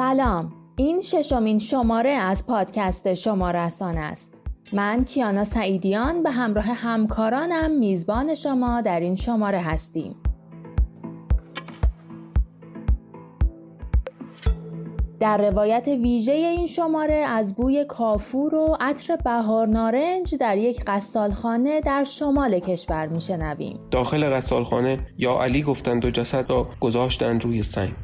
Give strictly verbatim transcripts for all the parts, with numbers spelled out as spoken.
سلام، این ششمین شماره از پادکست شمارسانه است. من کیانا سعیدیان به همراه همکارانم میزبان شما در این شماره هستیم. در روایت ویژه این شماره از بوی کافور و عطر بهار نارنج در یک غسالخانه در شمال کشور میشنویم. داخل غسالخانه یا علی گفتند و جسد را گذاشتند روی سنگ.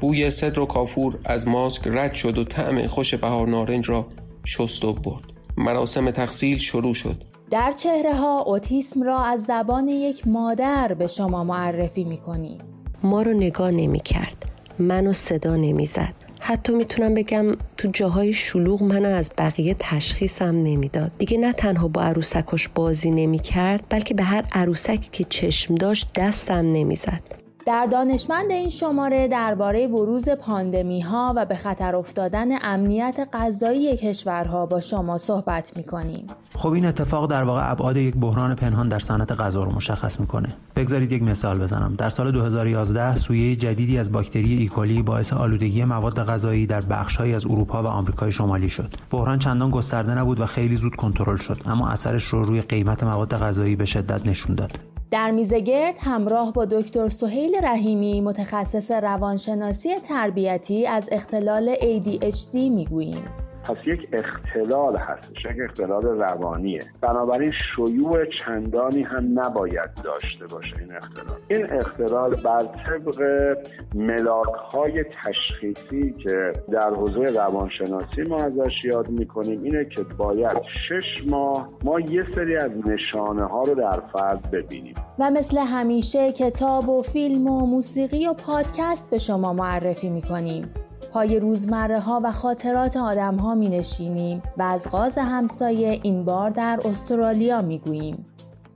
بوی صدر و کافور از ماسک رد شد و طعم خوش بهار نارنج را شست و برد. مراسم تغسیل شروع شد. در چهره ها اوتیسم را از زبان یک مادر به شما معرفی میکنی. ما رو نگاه نمی کرد. منو صدا نمی زد. حتی میتونم بگم تو جاهای شلوغ منو از بقیه تشخیصم نمیداد. دیگه نه تنها با عروسکش بازی نمی کرد بلکه به هر عروسکی که چشم داشت دستم نمی زد. در دانشمند این شماره درباره بروز پاندمی ها و به خطر افتادن امنیت غذایی کشورها با شما صحبت میکنیم. خب این اتفاق در واقع ابعاد یک بحران پنهان در صنعت غذا رو مشخص میکنه. بگذارید یک مثال بزنم. در سال دو هزار و یازده سویه جدیدی از باکتری ایکولی باعث آلودگی مواد غذایی در بخش‌هایی از اروپا و آمریکای شمالی شد. بحران چندان گسترده نبود و خیلی زود کنترل شد، اما اثرش رو روی قیمت مواد غذایی به شدت نشون داد. در میزگرد همراه با دکتر سهیل رحیمی متخصص روانشناسی تربیتی از اختلال ای دی اچ دی میگوییم. پس یک اختلال هستش، یک اختلال روانیه. بنابراین شیوع چندانی هم نباید داشته باشه این اختلال. این اختلال بر طبق ملاک‌های تشخیصی که در حوزه روانشناسی ما ازش یاد می‌کنیم اینه که باید شش ماه ما یه سری از نشانه‌ها رو در فرد ببینیم. و مثل همیشه کتاب و فیلم و موسیقی و پادکست به شما معرفی می‌کنیم. پای روزمره ها و خاطرات آدم ها می نشینیم و از غاز همسایه این بار در استرالیا می گوییم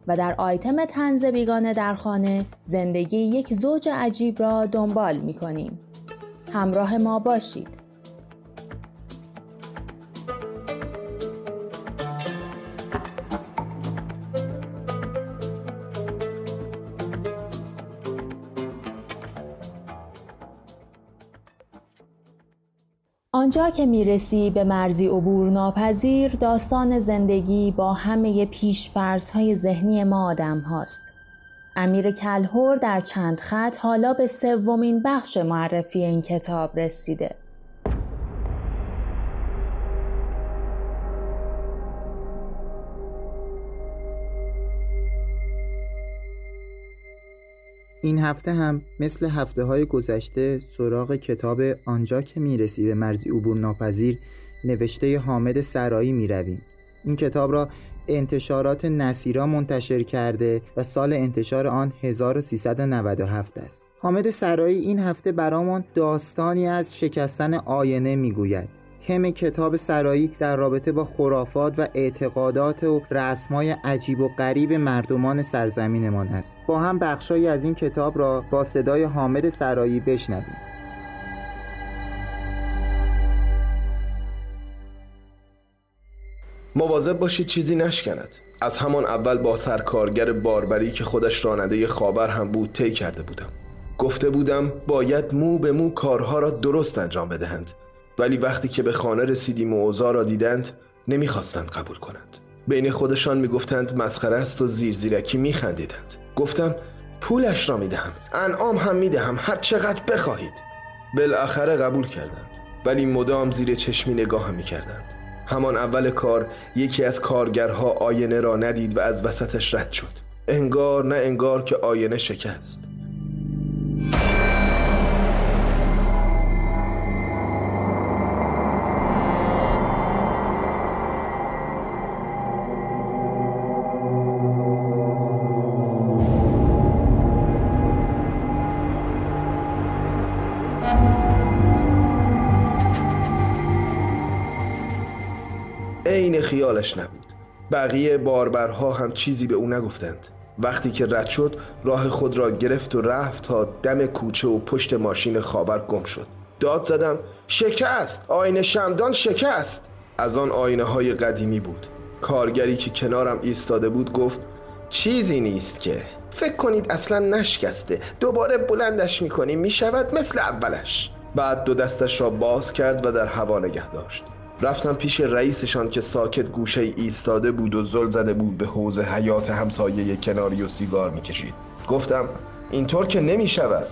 و در آیتم طنز بیگانه در خانه زندگی یک زوج عجیب را دنبال می کنیم. همراه ما باشید. آنجا که میرسی به مرزی عبور ناپذیر، داستان زندگی با همه پیش‌فرض‌های ذهنی ما آدم هاست. امیر کلهر در چند خط حالا به سومین بخش معرفی این کتاب رسیده. این هفته هم مثل هفته‌های گذشته سراغ کتاب آنجا که میرسی به مرزی عبور ناپذیر نوشته حامد سرایی میرویم. این کتاب را انتشارات نصیرا منتشر کرده و سال انتشار آن هزار و سیصد و نود و هفت است. حامد سرایی این هفته برامون داستانی از شکستن آینه میگوید. تم کتاب سرایی در رابطه با خرافات و اعتقادات و رسم‌های عجیب و غریب مردمان سرزمینمان است. با هم بخشایی از این کتاب را با صدای حامد سرایی بشنویم. مواظب باشید چیزی نشکند. از همان اول با سرکارگر باربری که خودش راننده خاور هم بود طی کرده بودم. گفته بودم باید مو به مو کارها را درست انجام بدهند. ولی وقتی که به خانه رسیدیم و اوضاع را دیدند نمیخواستند قبول کنند. بین خودشان میگفتند مسخره است و زیر زیرکی میخندیدند. گفتم پولش را میدهم، انعام هم میدهم، هر چقدر بخواهید. بالاخره قبول کردند، ولی مدام زیر چشمی نگاه میکردند. همان اول کار یکی از کارگرها آینه را ندید و از وسطش رد شد. انگار نه انگار که آینه شکست. خیالش نبود. بقیه باربرها هم چیزی به او نگفتند. وقتی که رد شد راه خود را گرفت و رفت تا دم کوچه و پشت ماشین خاور گم شد. داد زدم شکست، آینه شمدان شکست. از آن آینه های قدیمی بود. کارگری که کنارم ایستاده بود گفت چیزی نیست که، فکر کنید اصلا نشکسته، دوباره بلندش میکنیم میشود مثل اولش. بعد دو دستش را باز کرد و در هوا نگه داشت. رفتم پیش رئیسشان که ساکت گوشه ایستاده بود و زل زده بود به حوض حیات همسایه کناری و سیگار میکشید. گفتم اینطور که نمیشود،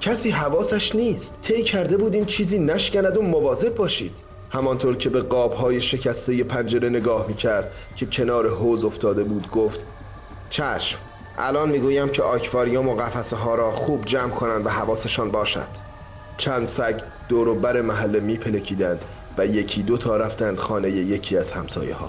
کسی حواسش نیست، طی کرده بودیم چیزی نشکند و مواظب باشید. همانطور که به قابهای شکسته پنجره نگاه میکرد که کنار حوض افتاده بود گفت چشم، الان میگویم که آکواریوم و قفسه ها را خوب جمع کنند و حواسشان باشد. چند سگ دور و بر محله میپلکیدند و یکی دو تا رفتند خانه یکی از همسایه ها.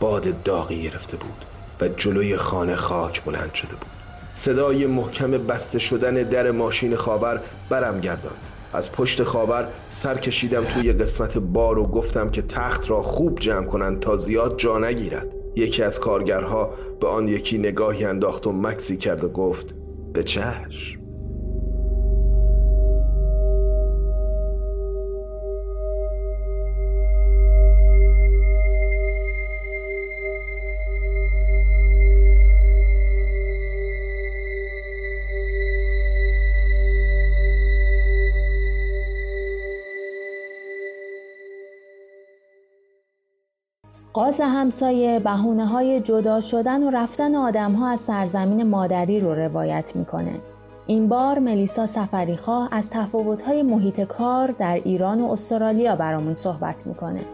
باد داغی گرفته بود و جلوی خانه خاک بلند شده بود. صدای محکم بسته شدن در ماشین خاور برم گرداند. از پشت خاور سر کشیدم توی قسمت بار و گفتم که تخت را خوب جمع کنند تا زیاد جا نگیرد. یکی از کارگرها به آن یکی نگاهی انداخت و مکسی کرد و گفت به چشم. قاز همسایه بهونه های جدا شدن و رفتن آدم ها از سرزمین مادری رو روایت میکنه. این بار ملیسا سفریخا از تفاوت های محیط کار در ایران و استرالیا برامون صحبت میکنه.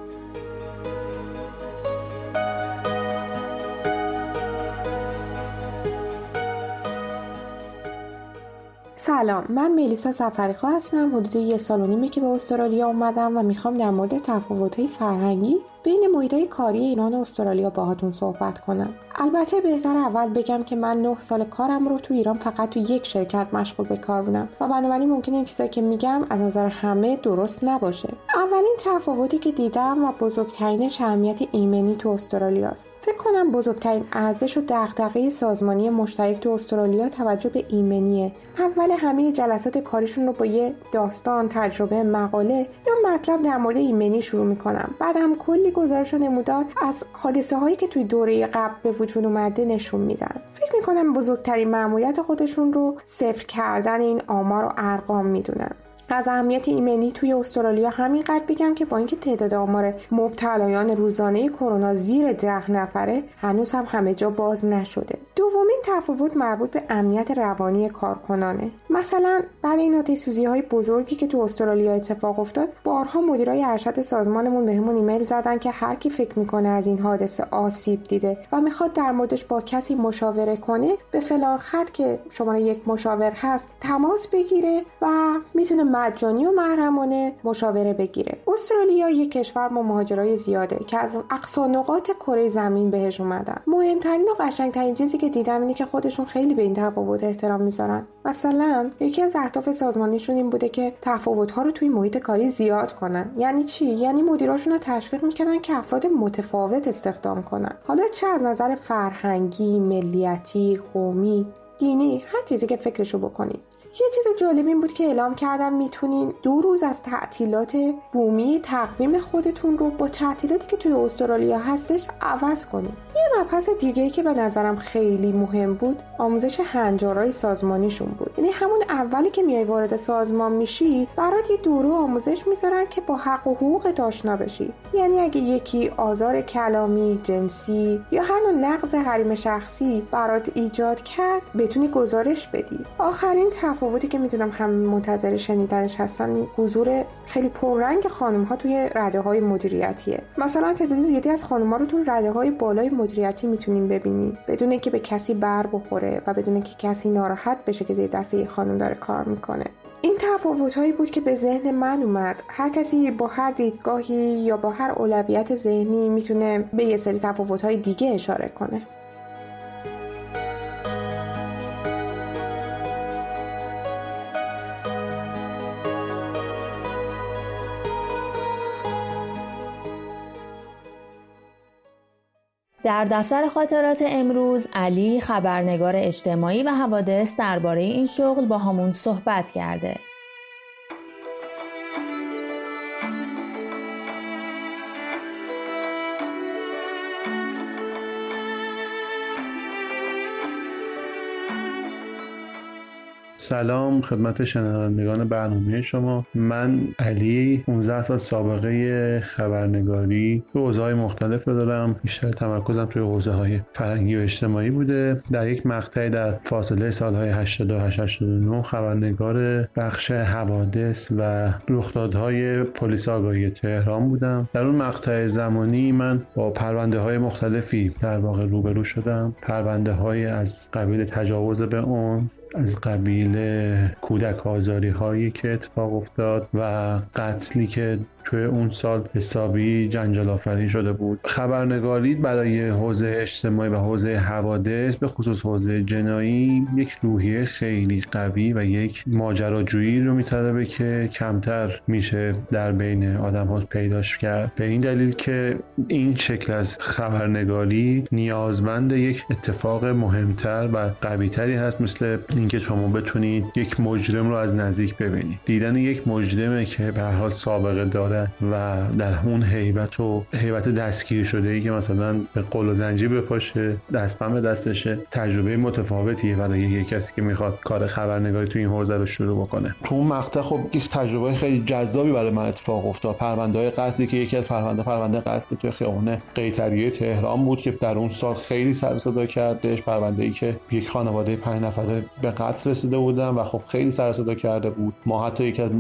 سلام، من ملیسا سفریخا هستم. حدود یه سال و نیمه که به استرالیا اومدم و میخوام در مورد تفاوت‌های فرهنگی بین محیط‌های کاری ایران و استرالیا باهاتون صحبت کنم. البته بهتر اول بگم که من نه سال کارم رو تو ایران فقط تو یک شرکت مشغول به کار بودم و بنابراین ممکنه این چیزایی که میگم از نظر همه درست نباشه. اولین تفاوتی که دیدم و بزرگترینش اهمیت ایمنی تو استرالیاست. فکر کنم بزرگترین ارزش و دغدغه سازمانی مشترک تو استرالیا توجه به ایمنیه. اول همه جلسات کاریشون رو با یه داستان، تجربه، مقاله یا مطلب در مورد ایمنی شروع می‌کنم. بعدم کلی گزارش و نمودار از حادثه‌هایی که توی دوره قبل به وجود اومده نشون میدن. فکر می‌کنم بزرگترین مأموریت خودشون رو صفر کردن این آمار و ارقام میدونن. از اهمیت ایمنی توی استرالیا همینقدر بگم که با اینکه تعداد آمار مبتلایان روزانه کرونا زیر ده نفره هنوز هم همه جا باز نشده. دومین تفاوت مربوط به امنیت روانی کارکنانه. مثلا بعد این آتش‌سوزی‌های بزرگی که تو استرالیا اتفاق افتاد، بارها مدیرای ارشد سازمانمون بهمون ایمیل زدن که هر کی فکر میکنه از این حادثه آسیب دیده و میخواد در موردش با کسی مشاوره کنه، به فلان خط که شماره یک مشاور هست تماس بگیره و میتونه مجانی و محرمانه مشاوره بگیره. استرالیا یک کشور با مهاجرای زیاده که از اقصی نقاط کره زمین بهش اومدن. مهمترین و قشنگترین چیزی که دیدم اینه که خودشون خیلی به این تفاوت احترام میذارن. مثلا یکی از اهداف سازمانیشون این بوده که تفاوت‌ها رو توی محیط کاری زیاد کنن. یعنی چی؟ یعنی مدیراشون رو تشویق می‌کردن که افراد متفاوت استخدام کنن. حالا چه از نظر فرهنگی، ملیتی، قومی، دینی، هر چیزی که فکرشو بکنید. یه چیز جالب این بود که اعلام کردم میتونین دو روز از تعطیلات بومی تقویم خودتون رو با تعطیلاتی که توی استرالیا هستش عوض کنین. یه مبحث دیگه‌ای که به نظرم خیلی مهم بود آموزش هنجارای سازمانیشون بود. یعنی همون اولی که میای وارد سازمان میشی برات یه دوره آموزش میذارن که با حق و حقوقت آشنا بشی. یعنی اگه یکی آزار کلامی، جنسی یا هر نوع نقض حریم شخصی برات ایجاد کرد بتونی گزارش بدی. آخرین تفاوتی که میدونم هم منتظر شنیدنش هستن حضور خیلی پررنگ خانم‌ها توی رده‌های مدیریتیه. مثلا تعداد زیادی از خانم‌ها رو توی رده‌های بالای مدیریتی میتونیم ببینیم بدون اینکه به کسی بر بخوره و بدون اینکه کسی ناراحت بشه که زیر دست یه خانم داره کار میکنه. این تفاوت‌هایی بود که به ذهن من اومد. هر کسی با هر دیدگاهی یا با هر اولویت ذهنی میتونه به یه سری تفاوت‌های دیگه اشاره کنه. در دفتر خاطرات امروز علی خبرنگار اجتماعی و حوادث درباره این شغل با همون صحبت کرده. سلام خدمت شنوندگان برنامه شما. من علی پانزده سال سابقه خبرنگاری تو حوزه‌های مختلف دارم. بیشتر تمرکزم توی حوزه‌های فرهنگی و اجتماعی بوده. در یک مقطعی در فاصله سال‌های هشتاد و هشت هشتاد و نه خبرنگار بخش حوادث و رخدادهای پلیس آگاهی تهران بودم. در اون مقطع زمانی من با پرونده‌های مختلفی در واقع روبرو شدم. پرونده‌های از قبیل تجاوز به اون، از قبیل کودک آزاری هایی که اتفاق افتاد و قتلی که توی اون سال حسابی جنجال آفرین شده بود. خبرنگاری برای حوزه اجتماعی و حوزه حوادث، به خصوص حوزه جنایی، یک روحیه خیلی قوی و یک ماجراجویی رو می‌طلبه که کمتر میشه در بین آدم‌ها پیداش کرد، به این دلیل که این شکل از خبرنگاری نیازمند یک اتفاق مهمتر و قوی‌تری هست، مثل اینکه شما بتونید یک مجرم رو از نزدیک ببینید. دیدن یک مجرمه که به هر حال سابقه داره و در اون هیبت و هیبت دستگیر شده ای که مثلا به قل و زنجیر بپاشه، دستم به دستشه، تجربه متفاوتیه برای یک کسی که میخواد کار خبرنگاری تو این حوزه رو شروع بکنه. تو اون مقطع خب یک تجربه خیلی جذابی برای من اتفاق افتاد. پرونده‌های قتلی که یکی از پرونده پرونده قتل تو خیابون قیطریه تهران بود که در اون سال خیلی سر و صدا کردش. پرونده‌ای که یک خانواده پنج نفره به قتل رسیده بودن و خب خیلی سر و صدا کرده بود. ما حتی یک از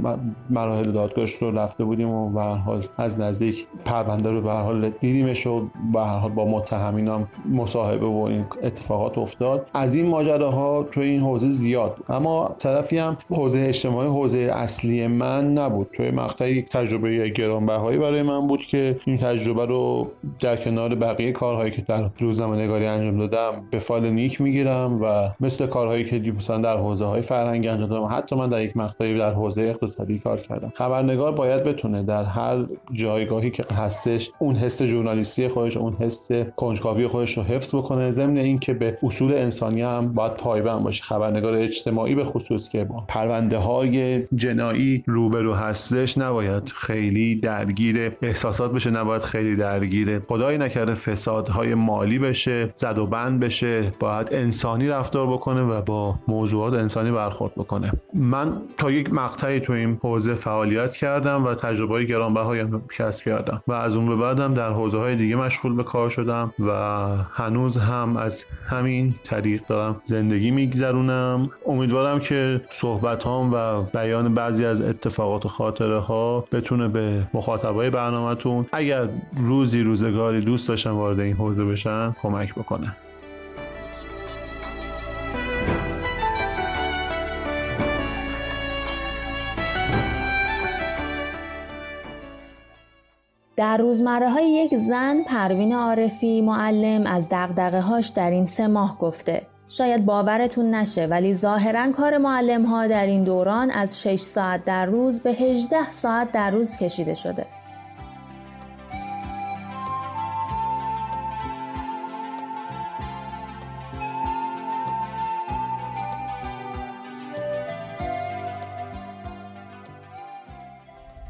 مراحل دادگاهش رو رفته بودیم و به هر حال از نزدیک پرونده رو به هر حال دیدیمش و به هر حال با متهمینام مصاحبه و این اتفاقات افتاد. از این ماجراها تو این حوزه زیاد، اما طرفی هم حوزه اجتماعی حوزه اصلی من نبود. توی مقطعی تجربه گرانبهایی برای من بود که این تجربه رو در کنار بقیه کارهایی که در روزنامه‌نگاری انجام دادم به فال نیک میگیرم و مثل کارهایی که مثلا در حوزه‌های فرهنگی انجام دادم، حتی من در یک مقطعی در حوزه اقتصادی کار کردم. خبرنگار باید بتونه در هر جایگاهی که هستش اون حس ژورنالیستی خودش، اون حس کنجکاوی خودش رو حفظ بکنه، ضمن این که به اصول انسانی هم باید پایبند باشه. خبرنگار اجتماعی به خصوص که با پرونده‌های جنایی روبرو هستش نباید خیلی درگیر احساسات بشه، نباید خیلی درگیر خدای نکرده فسادهای مالی بشه، زد و بند بشه، باید انسانی رفتار بکنه و با موضوعات انسانی برخورد بکنه. من تا یک مقطعی تو این حوزه فعالیت کردم و تجربه‌های گرانبهایی هم کسب کردم و از اون به بعدم در حوزه‌های دیگه مشغول به کار شدم و هنوز هم از همین طریق دارم زندگی میگذرونم. امیدوارم که صحبتام و بیان بعضی از اتفاقات و خاطره‌ها بتونه به مخاطبای برنامه‌تون، اگر روزی روزگاری دوست داشتن وارد این حوزه بشن، کمک بکنه. در روزمره‌های یک زن، پروین عارفی معلم از دغدغه‌هاش در این سه ماه گفته. شاید باورتون نشه ولی ظاهراً کار معلم‌ها در این دوران از شش ساعت در روز به هجده ساعت در روز کشیده شده.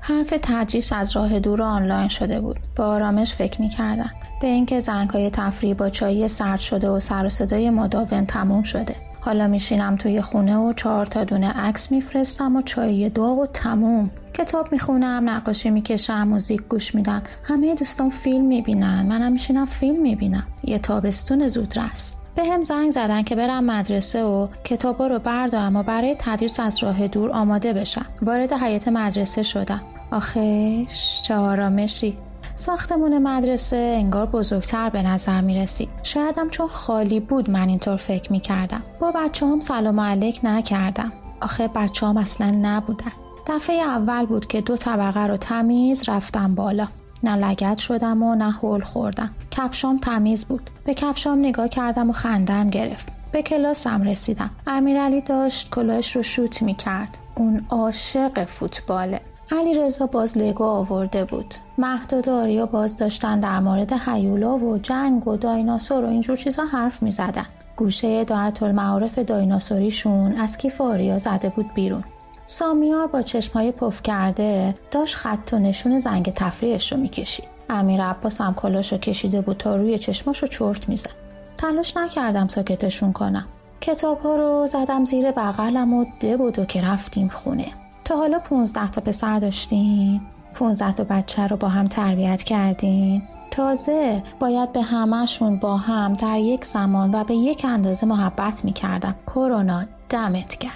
حرف تدریس از راه دور آنلاین شده بود. با آرامش فکر می‌کردم به اینکه زنگ‌های تفریح با چای سرد شده و سر و صدای مداوم تموم شده. حالا میشینم توی خونه و چهار تا دونه عکس میفرستم و چای داغ و تموم. کتاب میخونم، نقاشی میکشم، موزیک گوش میدم. همه دوستان فیلم میبینن، منم میشینم فیلم میبینم. یه تابستون زودرس. به هم زنگ زدن که برم مدرسه و کتابا رو بردارم و برای تدریس از راه دور آماده بشم. وارد حیاط مدرسه شدم. آخیش چه آرامشی. ساختمون مدرسه انگار بزرگتر به نظر می رسید. شایدم چون خالی بود من اینطور فکر می کردم. با بچه هم سلام علیک نکردم. آخه بچه هم اصلا نبودن. دفعه اول بود که دو طبقه رو تمیز رفتم بالا. نه لگد شدم و نه هول خوردم. کفشام تمیز بود. به کفشام نگاه کردم و خندم گرفت. به کلاسم رسیدم. امیرعلی داشت کلاهش رو شوت می کرد. اون عاشق فوتباله. علیرضا باز لگو آورده بود. مهداد و آریا باز داشتن در مورد هیولا و جنگ و دایناسور و اینجور چیزا حرف می زدن. گوشه دایره‌المعارف دایناسوریشون از کیف آریا زده بود بیرون. سامیار با چشمای پف کرده داشت خط و نشون زنگ تفریحش رو می کشید. امیر عباس هم کلاش رو کشیده بود تا روی چشماش رو چرت می زد. تلاش نکردم ساکتشون کنم. کتاب ها رو زدم زیر بغلم و دب و دو که رفتیم خونه. تا حالا پونزده تا پسر داشتین؟ پونزده تا بچه رو با هم تربیت کردین؟ تازه باید به همه‌شون با هم در یک زمان و به یک اندازه محبت می‌کردم. کرونا دمت گرم.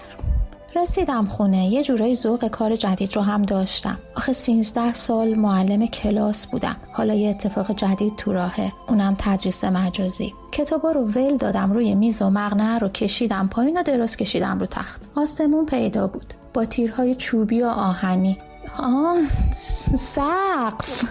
رسیدم خونه، یه جورایی ذوق کار جدید رو هم داشتم. آخه سیزده سال معلم کلاس بودم. حالا یه اتفاق جدید تو راهه، اونم تدریس مجازی. کتابا رو ول دادم روی میز و مقنعه رو کشیدم پایین و دراز کشیدم رو تخت. آسمون پیدا بود با تیرهای چوبی و آهنی. آه سقف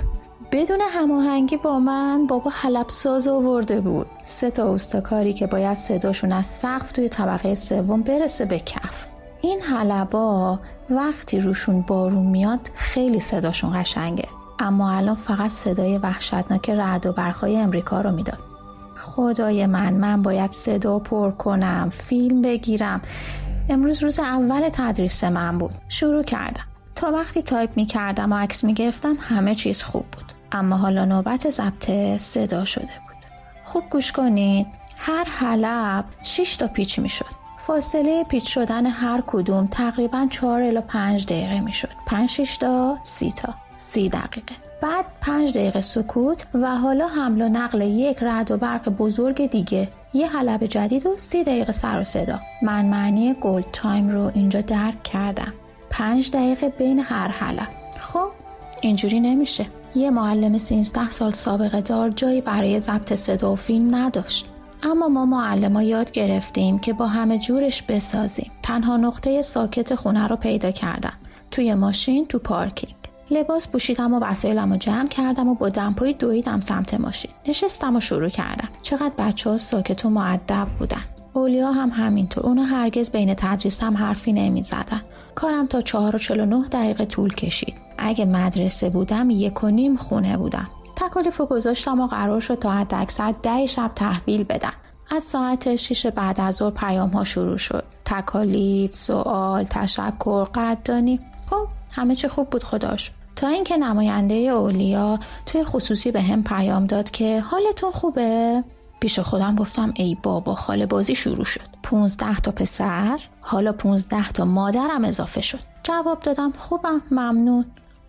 بدون هماهنگی با من بابا حلبساز آورده بود. سه تا اوستاکاری که باید صداشون از سقف توی طبقه سوم برسه به کف. این حلبا وقتی روشون بارون میاد خیلی صداشون قشنگه، اما الان فقط صدای وحشتناک رعد و برق‌های امریکا رو میداد. خدای من من باید صدا پر کنم، فیلم بگیرم. امروز روز اول تدریس من بود. شروع کردم. تا وقتی تایپ میکردم و عکس میگرفتم همه چیز خوب بود، اما حالا نوبت ضبط صدا شده بود. خوب گوش کنید. هر حلب شش تا پیچ میشد. فاصله پیچ شدن هر کدوم تقریباً چهار الی پنج دقیقه میشد. پنج شش تا سی تا سی دقیقه. بعد پنج دقیقه سکوت و حالا حمل و نقل یک رعد و برق بزرگ دیگه. یه حلب جدید و سی دقیقه سر و صدا. من معنی گلد تایم رو اینجا درک کردم. پنج دقیقه بین هر حلب. خب اینجوری نمیشه. یه معلم سیزده سال سابقه دار جایی برای ضبط صدا و فیلم نداشت. اما ما معلم‌ها یاد گرفتیم که با همه جورش بسازیم. تنها نقطه ساکت خونه رو پیدا کردم. توی ماشین تو پارکینگ. لباس پوشیدم و وسایلمو جمع کردم و با دمپایی دویدم سمت ماشین. نشستم و شروع کردم. چقدر بچه‌ها ساکت و مؤدب بودن. اولیا هم همینطور. اونا هرگز بین تدریس هم حرفی نمی‌زدن. کارم تا چهار و چهل و نه دقیقه طول کشید. اگه مدرسه بودم یک و نیم خونه بودم. تکالیفو گذاشتم و قرار شد تا حداکثر ده شب تحویل بدن. از ساعت شش بعد از ظهر پیام‌ها شروع شد. تکالیف، سوال، تشکر، قدردانی. خب همه چی خوب بود خدا شکر. تا اینکه نماینده اولیا توی خصوصی به هم پیام داد که حالتون خوبه؟ پیش خودم گفتم ای بابا خاله بازی شروع شد. پونزده تا پسر، حالا پونزده تا مادرم اضافه شد. جواب دادم خوبم ممنون.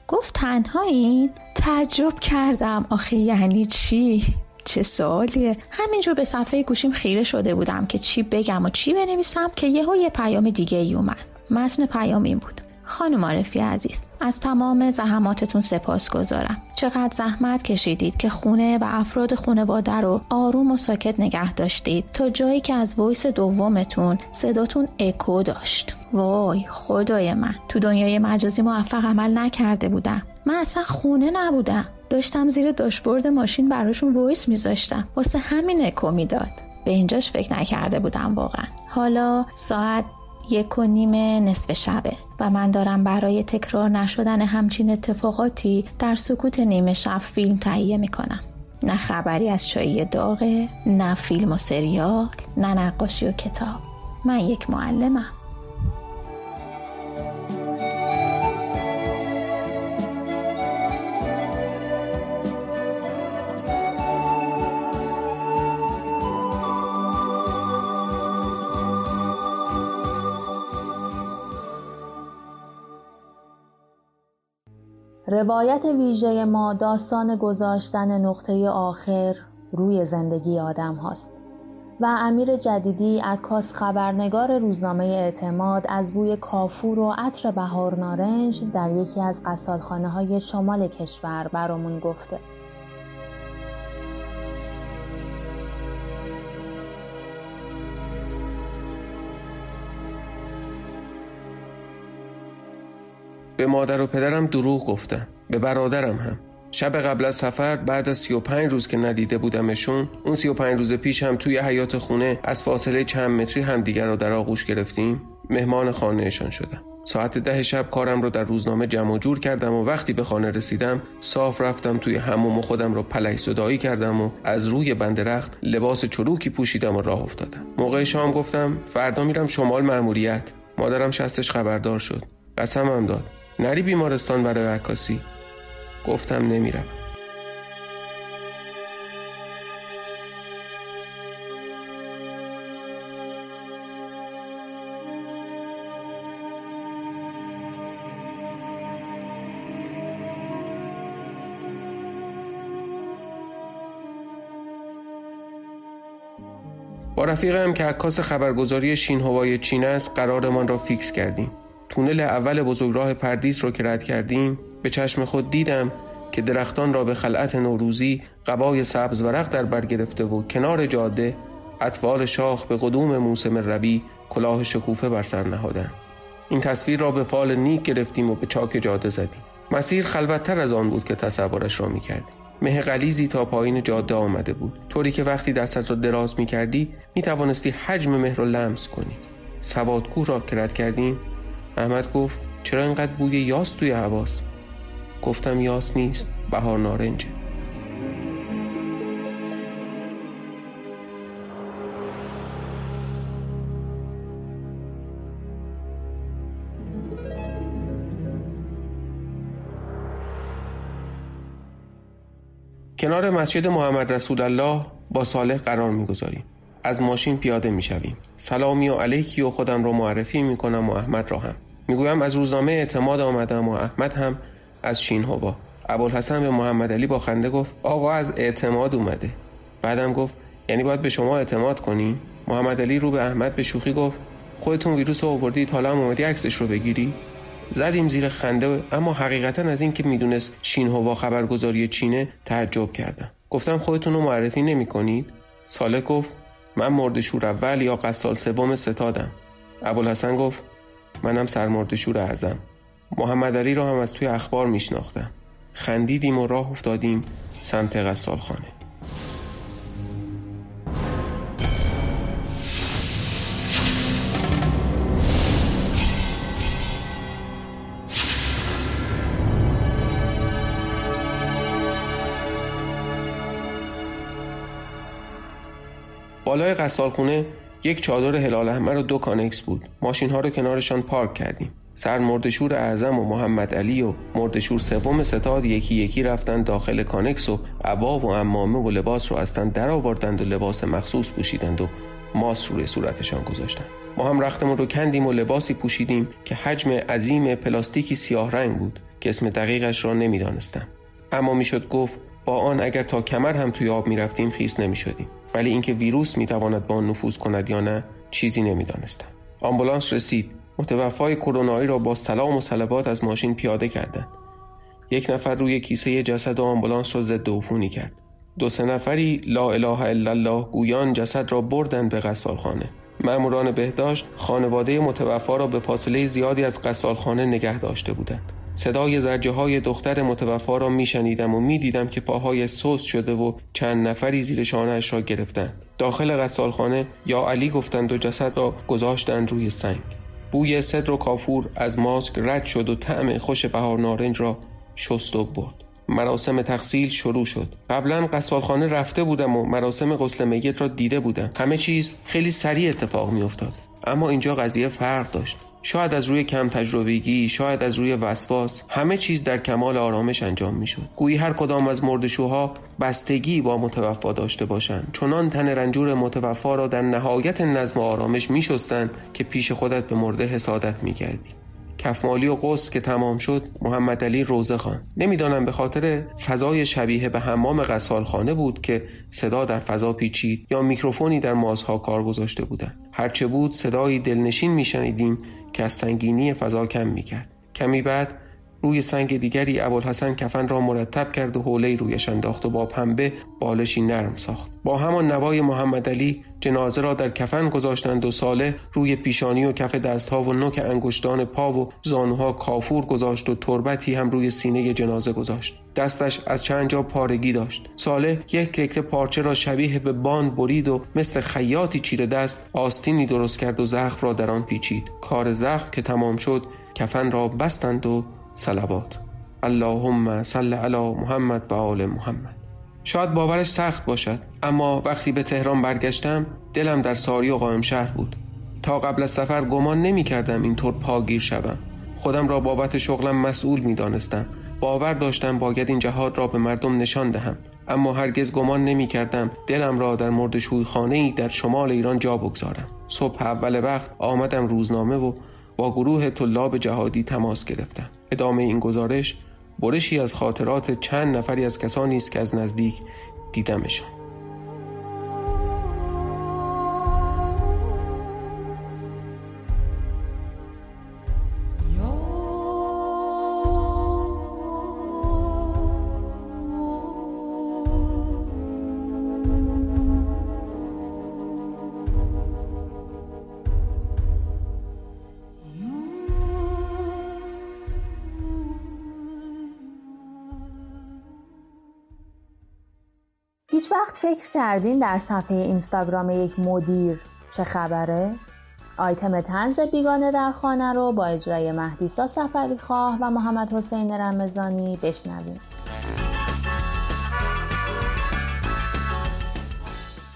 گفت تنهایین؟ تعجب کردم. آخه یعنی چی؟ چه سوالیه؟ همینجور به صفحه گوشیم خیره شده بودم که چی بگم و چی بنویسم که یهو یه پیام دیگه ای اومد. متن پیام این بود: خانم عارفی عزیز، از تمام زحماتتون سپاسگزارم. چقدر زحمت کشیدید که خونه و افراد خانواده رو آروم و ساکت نگه داشتید تا جایی که از وایس دومتون صداتون اکو داشت. وای خدای من، تو دنیای مجازی موفق عمل نکرده بودم. من اصلا خونه نبودم، داشتم زیر داشبورد ماشین براشون وایس میذاشتم، واسه همین اکو میداد. به اینجاش فکر نکرده بودم واقعا. حالا ساعت یک و نیم نصف شبه و من دارم برای تکرار نشدن همچین اتفاقاتی در سکوت نیمه شب فیلم تهیه میکنم. نه خبری از چایی داغه، نه فیلم و سریال، نه نقاشی و کتاب. من یک معلمم. روایت ویژه ما داستان گذاشتن نقطه آخر روی زندگی آدم هاست و امیر جدیدی، عکاس خبرنگار روزنامه اعتماد، از بوی کافور و عطر بهار نارنج در یکی از قصالخانه های شمال کشور برامون گفته. به مادر و پدرم دروغ گفتم، به برادرم هم. شب قبل از سفر بعد از سی و پنج روز که ندیده بودمشون، اون سی و پنج روز پیش هم توی حیاط خونه از فاصله چند متری همدیگر رو در آغوش گرفتیم. مهمان خانهشان شدم. ساعت ده شب کارم رو در روزنامه جمع جور کردم و وقتی به خانه رسیدم صاف رفتم توی حموم و خودم رو پلک صدایی کردم و از روی بند رخت لباس چروکی پوشیدم و راه افتادم. موقع شام گفتم فردا میرم شمال مأموریت. مادرم شستش خبردار شد. قسمم داد نری بیمارستان برای عکاسی. گفتم نمیرم. با رفیقم که عکاس خبرگزاری شینهوای چین است قرارمان را فیکس کردیم. تونل اول بزرگراه پردیس رو که رد کردیم به چشم خود دیدم که درختان را به خلعت نوروزی قبای سبز ورق در بر گرفته و کنار جاده اطوال شاخ به قدوم موسم ربیع کلاه شکوفه بر سر نهادند. این تصویر را به فال نیک گرفتیم و به چاک جاده زدیم. مسیر خلوت‌تر از آن بود که تصورش را می‌کردیم. مه غلیظی تا پایین جاده آمده بود، طوری که وقتی دستت را دراز می‌کردی می‌توانستی حجم مه را لمس کنی. سواد کوه را که رد کردیم، احمد گفت چرا اینقدر بوی یاس توی هواست؟ گفتم یاس نیست، بهار نارنجه. کنار مسجد محمد رسول الله با صالح قرار می‌گذاریم. از ماشین پیاده می‌شویم. سلامی و علیکی و خودم را معرفی می‌کنم و احمد را هم. می‌گویم از روزنامه اعتماد آمدم و احمد هم از شینهوا. ابوالحسن به محمد علی با خنده گفت آقا از اعتماد اومده. بعدم گفت یعنی باید به شما اعتماد کنیم؟ محمد علی رو به احمد به شوخی گفت خودتون ویروس رو آوردید، حالا هم اومدی عکسش رو بگیری؟ زدیم زیر خنده، اما حقیقتا از این که میدونست شینهوا خبرگزاری چینه تعجب کردم. گفتم خودتون رو معرفی نمی‌کنید؟ ساله گفت من مردشور اول یا قصال سوم ستادم. ابوالحسن گفت منم سرمردشور اعظم. محمد علی را هم از توی اخبار میشناختم. خندیدیم و راه افتادیم سمت قصال خانه. بالای قصالخونه یک چادر هلال احمر و دو کانکس بود. ماشین ها رو کنارشان پارک کردیم. سر مردشور اعظم و محمد علی و مردشور سوم ستاد یکی یکی رفتن داخل کانکس و عبا و عمامه و لباس رو از تن در آوردند و لباس مخصوص پوشیدند و ماسک روی صورتشان گذاشتند. ما هم رختمون رو کندیم و لباسی پوشیدیم که حجم عظیم پلاستیکی سیاه رنگ بود که اسم دقیقش را نمیدانستم، اما میشد گفت با آن اگر تا کمر هم توی آب میرفتیم خیس نمیشدیم. ولی اینکه ویروس میتواند با آن نفوذ کند یا نه چیزی نمیدانستم. آمبولانس رسید. متوفای کرونایی را با سلام و صلوات از ماشین پیاده کردند. یک نفر روی کیسه جسد و آمبولانس را ضد عفونی کرد. دو سه نفری لا اله الا الله گویان جسد را بردند به غسالخانه. ماموران بهداشت خانواده متوفا را به فاصله زیادی از غسالخانه نگه داشته بودند. صدای زجه‌های دختر متوفا را میشنیدم و میدیدم که پاهای سست شده و چند نفری زیر شانه‌اش را گرفتند. داخل غسالخانه یا علی گفتند و جسد را گذاشتند روی سنگ. بوی صدر و کافور از ماسک رد شد و طعم خوش بهار نارنج را شست و برد. مراسم تغسیل شروع شد. قبلا غسالخانه رفته بودم و مراسم غسل میت را دیده بودم. همه چیز خیلی سریع اتفاق میافتاد، اما اینجا قضیه فرق داشت. شاید از روی کم تجربگی، شاید از روی وسواس، همه چیز در کمال آرامش انجام میشد. گویی هر کدام از مردشوها بستگی با متوفا داشته باشند. چنان تن رنجور متوفا را در نهایت نظم و آرامش میشستند که پیش خودت به مرده حسادت میکردی. کفمالی و غسل که تمام شد، محمد علی روزه خواند. نمیدانم به خاطر فضای شبیه به حمام غسالخانه بود که صدا در فضا پیچید یا میکروفونی در مازها کار گذاشته بودند. هرچه بود صدایی دلنشین میشنیدیم که از سنگینی فضا کم میکرد. کمی بعد روی سنگ دیگری ابوالحسن کفن را مرتب کرد و حوله‌ای رویش انداخت و با پنبه بالشی نرم ساخت. با همان نوای محمد علی جنازه را در کفن گذاشتند و صالح روی پیشانی و کف دستها و نوک انگشتان پا و زانوها کافور گذاشت و تربتی هم روی سینه جنازه گذاشت. دستش از چند جا پارگی داشت. صالح یک تکه پارچه را شبیه به باند برید و مثل خیاطی چیره دست آستینی درست کرد و زخم را در آن پیچید. کار زخم که تمام شد، کفن را بستند و صلوات اللهم صل علی محمد و آل محمد. شاید باورش سخت باشد، اما وقتی به تهران برگشتم دلم در ساری و قائم شهر بود. تا قبل از سفر گمان نمی کردم اینطور پاگیر شدم. خودم را بابت شغلم مسئول می دانستم. باور داشتم باید این جهاد را به مردم نشان دهم، اما هرگز گمان نمی کردم دلم را در مردشوی خانه‌ای در شمال ایران جا بگذارم. صبح اول وقت آمدم روزنامه و با گروه طلاب جهادی تماس گرفتم. ادامه این گزارش برشی از خاطرات چند نفری از کسانی است که از نزدیک دیدمشان. هیچ وقت فکر کردین در صفحه اینستاگرام یک مدیر چه خبره؟ آیتم طنز بیگانه در خانه رو با اجرای ملیسا سفریخا و محمد حسین رمضانی بشنویم.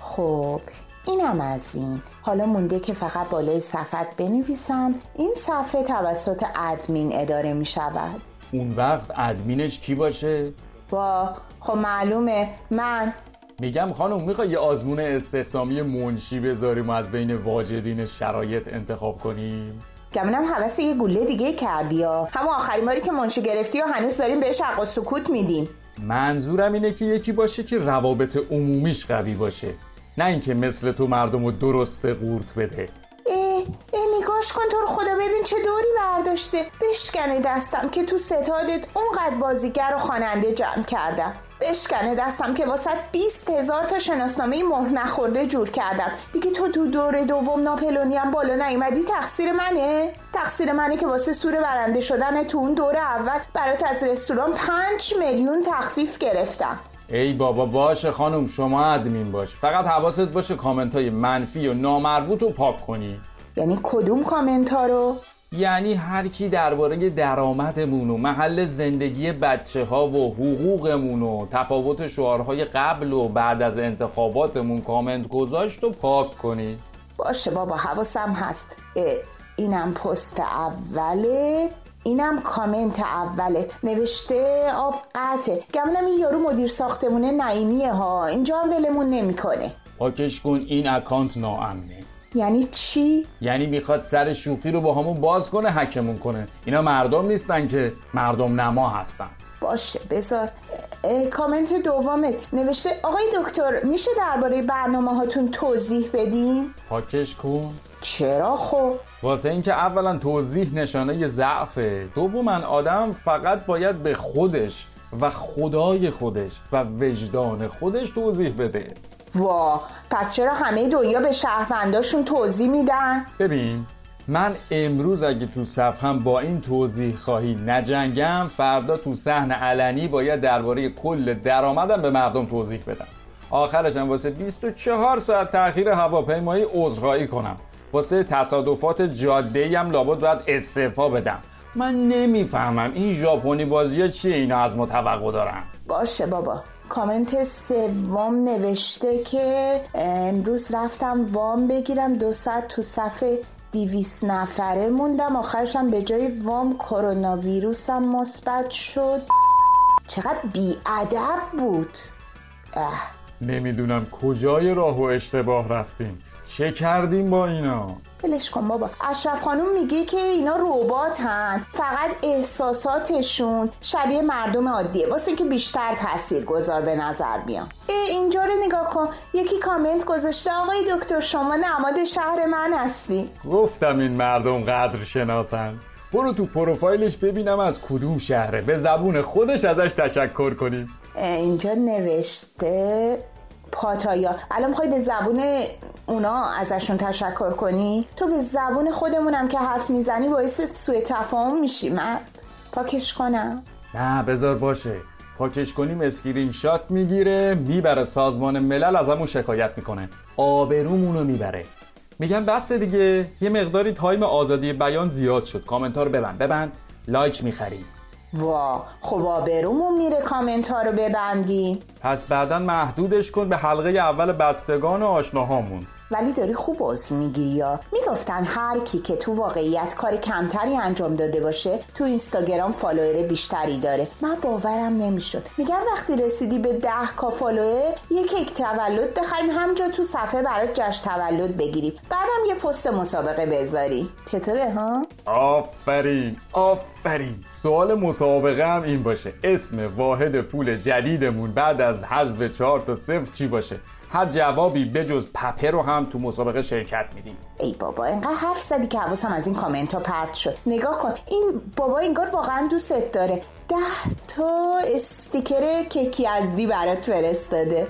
خب اینم از این. حالا مونده که فقط بالای صفحه بنویسم این صفحه توسط ادمین اداره می شود. اون وقت ادمینش کی باشه؟ با خب معلومه من. میگم خانم میخوای یه آزمون استخدامی منشی بذاریم و از بین واجدین شرایط انتخاب کنیم؟ گمونم حوث یه گله دیگه کردی ها. همون آخرین باری که منشی گرفتی ها هنوز داریم بهش حق و سکوت میدیم. منظورم اینه که یکی باشه که روابط عمومیش قوی باشه، نه اینکه مثل تو مردمو درست قورت بده. اه اه نگاش کن تو رو خدا ببین چه دوری برداشته. بشکنه دستم که تو ستادت اونقدر بازیگر و خواننده جمع کردم. بشکنه دستم که واسط بیست هزار تا شناسنامه مهر نخورده جور کردم. دیگه تو تو دور دوم ناپلونیم بالا نیومدی تقصیر منه؟ تقصیر منه که واسه سور برنده شدن تو اون دور اول برات از رستوران پنج میلیون تخفیف گرفتم. ای بابا باشه خانم شما ادمین باش، فقط حواست باشه کامنتای منفی و نامربوط رو پاک کنی. یعنی کدوم کامنتا رو؟ یعنی هر کی درباره درآمدمون و محل زندگی بچه‌ها و حقوقمون و تفاوت شعارهای قبل و بعد از انتخاباتمون کامنت گذاشت و پاک کنی. باشه بابا حواسم هست. اینم پست اوله، اینم کامنت اوله نوشته آب قطعه. گمونم این یارو مدیر ساختمونه نعیمیه ها، اینجا هم ولمون نمیکنه. پاکش کن، این اکانت ناامنه. یعنی چی؟ یعنی میخواد سر شوخی رو با همون باز کنه حکمون کنه. اینا مردم نیستن که، مردم نما هستن. باشه بذار کامنت دومت نوشته آقای دکتر میشه درباره برنامه هاتون توضیح بدین؟ پاکش کن. چرا خب؟ واسه اینکه اولا توضیح نشانه ضعفه، دوما آدم فقط باید به خودش و خدای خودش و وجدان خودش توضیح بده. وا پس چرا همه دنیا به شهرونداشون توضیح میدن؟ ببین من امروز اگه تو صفحم با این توضیح خواهی نجنگم، فردا تو صحن علنی باید درباره کل درآمدم به مردم توضیح بدم. آخرش هم واسه بیست و چهار ساعت تأخیر هواپیمایی عذرخواهی کنم. واسه تصادفات جاده‌ای هم لابد باید استعفا بدم. من نمیفهمم این ژاپنی بازی‌ها چیه اینا از ما توقع دارن. باشه بابا. کامنت سوم نوشته که امروز رفتم وام بگیرم دو ساعت تو صفحه دویست نفره موندم، آخرشم به جای وام کرونا ویروسم مثبت شد. چقدر بی‌ادب بود. اه. نمیدونم کجای راهو اشتباه رفتیم، چه کردیم با اینا؟ بلش کن بابا. اشرف خانوم میگه که اینا رباتن، فقط احساساتشون شبیه مردم عادیه واسه که بیشتر تاثیرگذار به نظر بیان. اینجا رو نگاه کن، یکی کامنت گذاشته آقای دکتر شما نماد شهر من هستی. گفتم این مردم قدر شناسن. برو تو پروفایلش ببینم از کدوم شهره، به زبون خودش ازش تشکر کنیم. اینجا نوشته پاتایا. الان میخوای به زبون اونا ازشون تشکر کنی؟ تو به زبون خودمونم که حرف میزنی باعث سوء تفاهم میشی مرد. پاکش کنم؟ نه بذار باشه. پاکش کنیم اسکرین شات میگیره میبره سازمان ملل از همون شکایت میکنه، آبرومونو میبره. میگم بس دیگه، یه مقداری تایم آزادی بیان زیاد شد. کامنت ها رو ببند ببند لایک میخریم. وا خب آبرومون میره کامنت ها رو ببندیم. پس بعداً محدودش کن به حلقه اول بستگان و آشناهامون. ولی داری خوب باز میگیری یا میگفتن هر کی که تو واقعیت کار کمتری انجام داده باشه تو اینستاگرام فالوور بیشتری داره. من باورم نمیشد. میگم وقتی رسیدی به ده کا فالوور یک کیک تولد بخریم همونجا تو صفحه برات جشن تولد بگیریم، بعدم یه پست مسابقه بذاری. چطوره ها؟ آفرین آفرین. سوال مسابقه هم این باشه اسم واحد پول جدیدمون بعد از حذف چهار تا صفر چی باشه. هر جوابی بجز پپه رو هم تو مسابقه شرکت میدیم. ای بابا اینقدر حرف زدی که حواسم از این کامنت ها پرت شد. نگاه کن این بابا اینگار واقعا دوست داره، ده تا استیکر کیک یزدی برات فرستاده.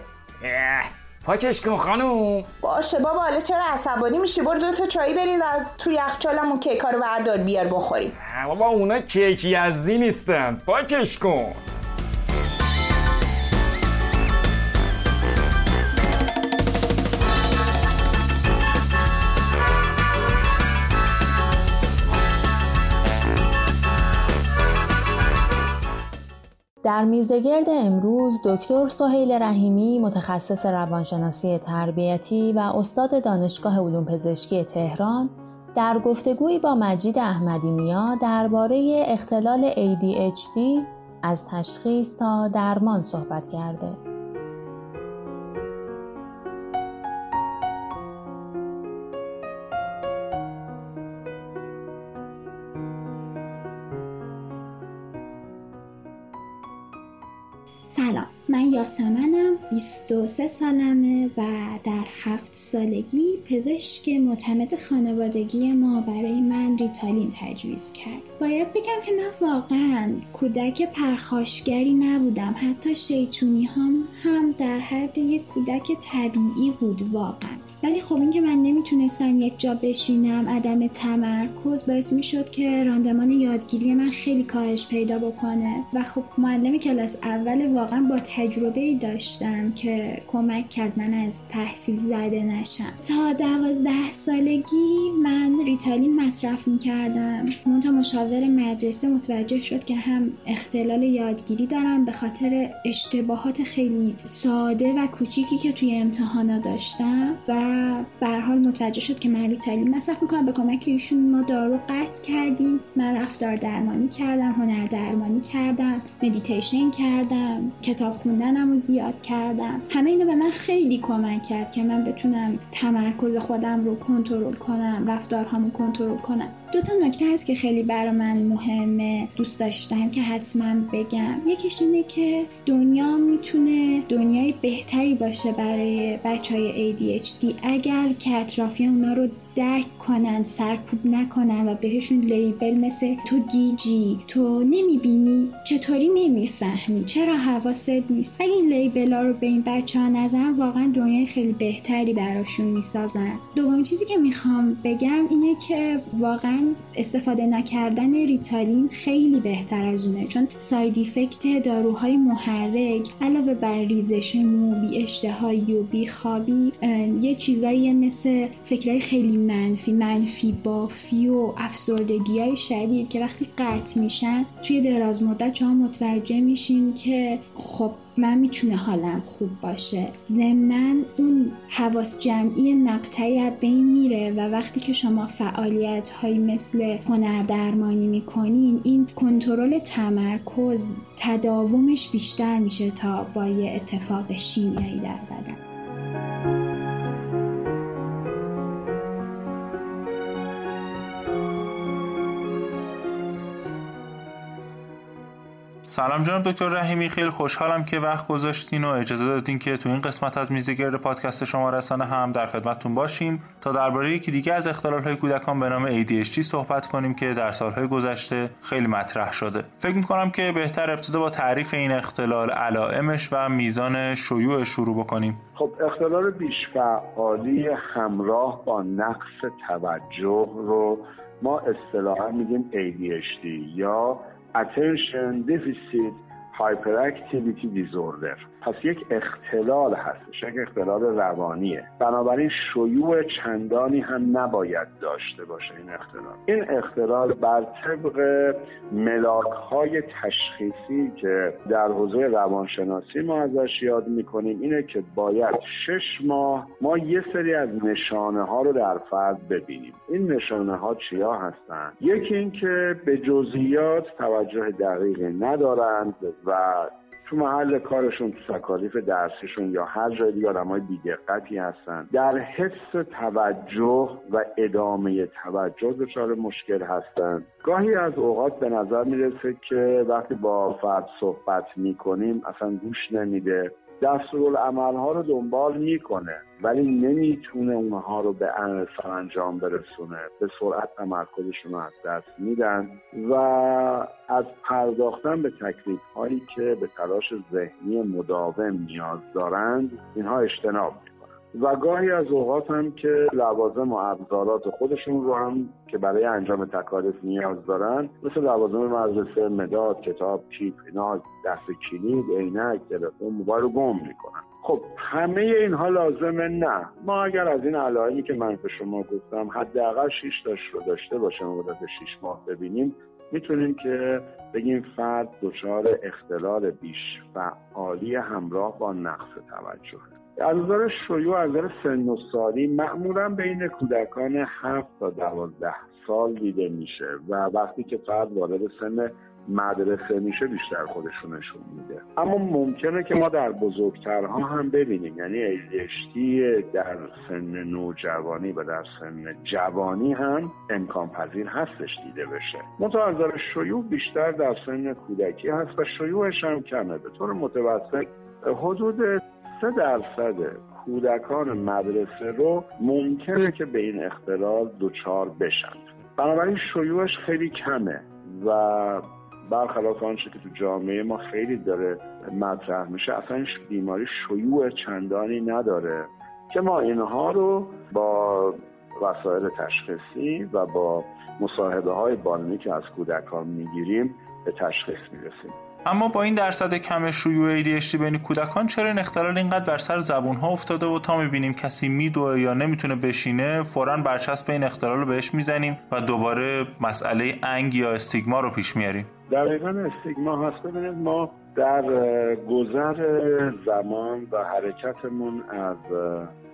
پاکش کن خانوم. باشه بابا حالا چرا عصبانی میشی؟ برو دو تا چایی برید از تو یخچالمون کیکا رو بردار بیار بخوریم. بابا اونا کیک یزدی نیستن. پاکش کن. در میزگرد امروز دکتر سهیل رحیمی، متخصص روانشناسی تربیتی و استاد دانشگاه علوم پزشکی تهران، در گفتگویی با مجید احمدی نیا درباره اختلال ای دی اچ دی از تشخیص تا درمان صحبت کرده. سلام، من یاسمنم، بیست و سه سالمه و در هفت سالگی پزشک معتمد خانوادگی ما برای من ریتالین تجویز کرد. باید بگم که من واقعاً کودک پرخاشگری نبودم، حتی شیطونی هم هم در حد یک کودک طبیعی بود واقعاً. ولی خب این که من نمیتونستم یک جا بشینم، عدم تمرکز باعث میشد که راندمان یادگیری من خیلی کاهش پیدا بکنه و خب معلم کلاس اول واقعا با تجربه داشتم که کمک کرد من از تحصیل زده نشم. تا دوازده سالگی من ریتالین مصرف میکردم. من تا مشاور مدرسه متوجه شد که هم اختلال یادگیری دارم به خاطر اشتباهات خیلی ساده و کوچیکی که توی امتحانا داشتم و به هر حال متوجه شد که من ریتالین مصرف میکنم. به کمک ایشون ما دارو قطع کردیم. من رفتار درمانی کردم، هنر درمانی کردم، مدیتیشن کردم، کتاب خوندنم رو زیاد کردم. همه اینا به من خیلی کمک کرد که من بتونم تمرکز خودم رو کنترل کنم، رفتارهامو کنترل کنم. دو تا نکته هست که خیلی برای من مهمه، دوست داشتم که حتما بگم. یکیش اینه که دنیا میتونه دنیای بهتری باشه برای بچهای ای دی اچ دی اگر که اطرافیان اونا رو درک کنن، سرکوب نکنن و بهشون لیبل مثل تو گیجی، تو نمیبینی، چطوری نمیفهمی، چرا حواست نیست. اگه این لیبل ها رو به این بچه ها نزن واقعا دنیای خیلی بهتری براشون میسازن. دوم چیزی که میخوام بگم اینه که واقعا استفاده نکردن ریتالین خیلی بهتر از اونه، چون ساید افکت داروهای محرک علاوه بر ریزش مو، بی اشتهایی و بی خوابی، یه چیزایی مثل فکرای خیلی منفی منفی بافی و افسردگی‌های شدید که وقتی قطع میشن توی دراز مدت شما متوجه میشین که خب من میتونه حالم خوب باشه. ضمناً اون حواس جمعی مقطعی از بین میره و وقتی که شما فعالیت‌هایی مثل هنر درمانی میکنین این کنترل تمرکز تداومش بیشتر میشه تا با یه اتفاق شیمیایی در بدن. سلام جناب دکتر رحیمی، خیلی خوشحالم که وقت گذاشتین و اجازه دادین که تو این قسمت از میزگرد پادکست شمارسانه هم در خدمتتون باشیم تا درباره یکی دیگه از اختلال‌های کودکان به نام ای دی اچ دی صحبت کنیم که در سال‌های گذشته خیلی مطرح شده. فکر می‌کنم که بهتر ابتدا با تعریف این اختلال، علائمش و میزان شیوعش شروع بکنیم. خب اختلال بیش‌فعالی همراه با نقص توجه رو ما اصطلاحاً میگیم ای دی اچ دی یا Attention Deficit Hyperactivity Disorder. پس یک اختلال هستش، یک اختلال روانیه، بنابراین شیوع چندانی هم نباید داشته باشه این اختلال. این اختلال بر طبق ملاک‌های تشخیصی که در حوزه روانشناسی ما ازش یاد می‌کنیم اینه که باید شش ماه ما یه سری از نشانه‌ها رو در فرد ببینیم. این نشانه‌ها چیا هستن؟ یکی این که به جزئیات توجه دقیقی ندارند و تو محل کارشون، تو تکالیف درسیشون یا هر جای دیگه آدمای بی‌دقتی هستن. در حس توجه و ادامه توجه دچار مشکل هستن. گاهی از اوقات به نظر میرسه که وقتی با فرد صحبت میکنیم اصلا گوش نمیده، دستورالعمل‌ها رو دنبال میکنه ولی نمیتونه اونها رو به سرانجام برسونه، به سرعت تمرکزشون رو از دست میدن و از پرداختن به تکلیف‌هایی که به تلاش ذهنی مداوم نیاز دارند اینها اجتناب میکنن. و گاهی از اوقات هم که لوازم و ابزارات خودشون رو هم که برای انجام تکالیف نیاز دارن مثل لوازم مدرسه، مداد، کتاب، کیف، اینا، دست کلید، عینک، تلفن، موبایل رو گم میکنن. خب همه اینها لازمه نه، ما اگر از این علائمی که من به شما گفتم حداقل شش تاش رو داشته باشیم و مدت شش ماه ببینیم میتونیم که بگیم فرد دچار اختلال بیش فعالی همراه با نقص توجه است. از نظر شیوع از نظر سن و سالی معمولا بین کودکان هفت تا دوازده سال دیده میشه و وقتی که فرد وارد سن مدرسه میشه بیشتر خودشون نشون میده. اما ممکنه که ما در بزرگترها هم ببینیم، یعنی ای دی اچ دی در سن نوجوانی و در سن جوانی هم امکان پذیر هستش دیده بشه. منتها از نظر شیوع بیشتر در سن کودکی هست و شیوعش هم کمه. به طور متوسط حدود سه درصد کودکان مدرسه رو ممکنه که به این اختلال دچار بشن. بنابراین شیوعش خیلی کمه و برخلاف آنچه که تو جامعه ما خیلی داره مطرح میشه، اصلا بیماری شیوع چندانی نداره که ما اینها رو با وسایل تشخیصی و با مصاحبه های بالینی که از کودکان میگیریم به تشخیص میرسیم. اما با این درصد کم شیوع ای دی اچ دی بین کودکان چرا این اختلال اینقدر بر سر زبون ها افتاده و تا میبینیم کسی میدوه یا نمیتونه بشینه فوراً برچسب این اختلال رو بهش میزنیم و دوباره مسئله انگ یا استیگما رو پیش میاریم؟ دقیقاً استیگما هست. ببینید ما در گذر زمان و حرکتمون از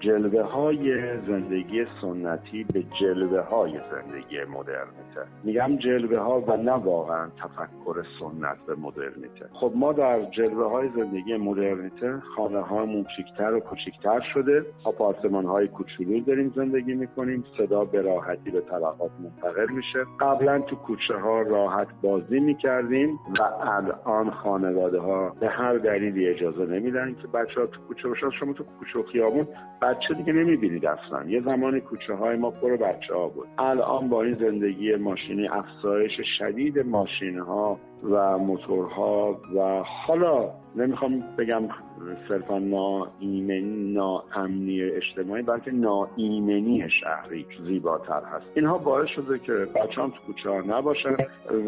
جلوه های زندگی سنتی به جلوه های زندگی مدرنیته، میگم جلوه ها و نه واقعا تفکر سنت به مدرنیته. خب ما در جلوه های زندگی مدرنیته خانه ها موچیکتر و کوچیکتر شده، آپارتمان های کوچولو داریم زندگی میکنیم، صدا به راحتی به طبقات منتقل میشه. قبلا تو کوچه ها راحت بازی میکردیم و الان خانواده ها به هر دلیلی اجازه نمیدن که بچه ها تو کوچه باشن. شما تو کوچه و خیابون بچه دیگه نمیبینید اصلا. یه زمانی کوچه های ما پر بچه ها بود، الان با این زندگی ماشینی، افزایش شدید ماشین ها و موتورها و حالا نمیخوام بگم صرفا ناایمنی ناامنی اجتماعی، بلکه ناایمنی شهری زیباتر هست. اینها باعث شده که بچه‌ها تو کوچه ها نباشن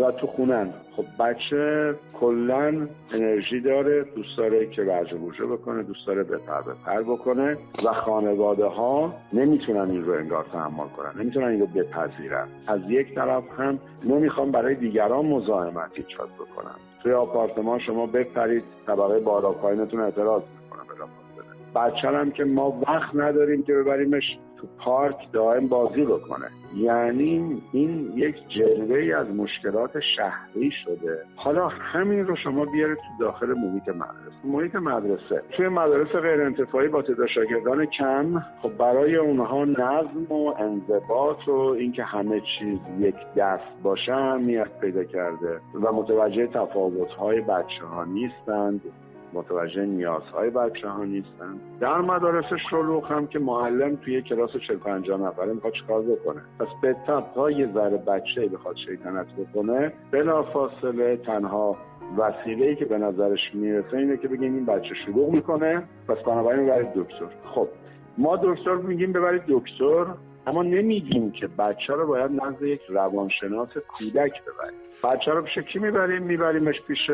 و تو خونن. خب بچه کلا انرژی داره، دوست داره که ورجه بورجه بکنه، دوست داره بپر بپر بکنه و خانواده ها نمیتونن این رو انگار تحمل کنن، نمیتونن این رو بپذیرن. از یک طرف هم نمیخوام برای دیگران مزاحمت ایجاد بکنم. توی آپارتمان شما بپرید طبقه بالا پایینتون اعتراض میکنن به راحتی. بچه‌ام هم که ما وقت نداریم که ببریمش تو پارک دائم بازی بکنه. یعنی این یک جلوه‌ای از مشکلات شهری شده. حالا همین رو شما بیارید تو داخل محیط مدرسه. محیط مدرسه، توی مدرسه غیر انتفاعی با تعداد شاگردان کم، خب برای اونها نظم و انضباط و اینکه همه چیز یک دست باشه اهمیت پیدا کرده و متوجه تفاوت‌های بچه‌ها نیستند، متوجه نیازهای بچه ها نیستن. در مدارس شلوغ هم که معلم توی کلاس چهل پنجاه نفره میخواد چیکار بکنه؟ پس به تپا یه ذره بچه‌ای بخواد شیطنت بکنه، بلافاصله تنها وسیله‌ای که به نظرش میرسه اینه که بگیم این بچه شلوغ میکنه، پس بنابراین برید دکتر. خب ما دکتر میگیم ببرید دکتر، اما نمیگیم که بچه رو باید نزد یک روانشناس کودک ببرید. بچه رو پیش کی میبریم؟ میبریمش پیش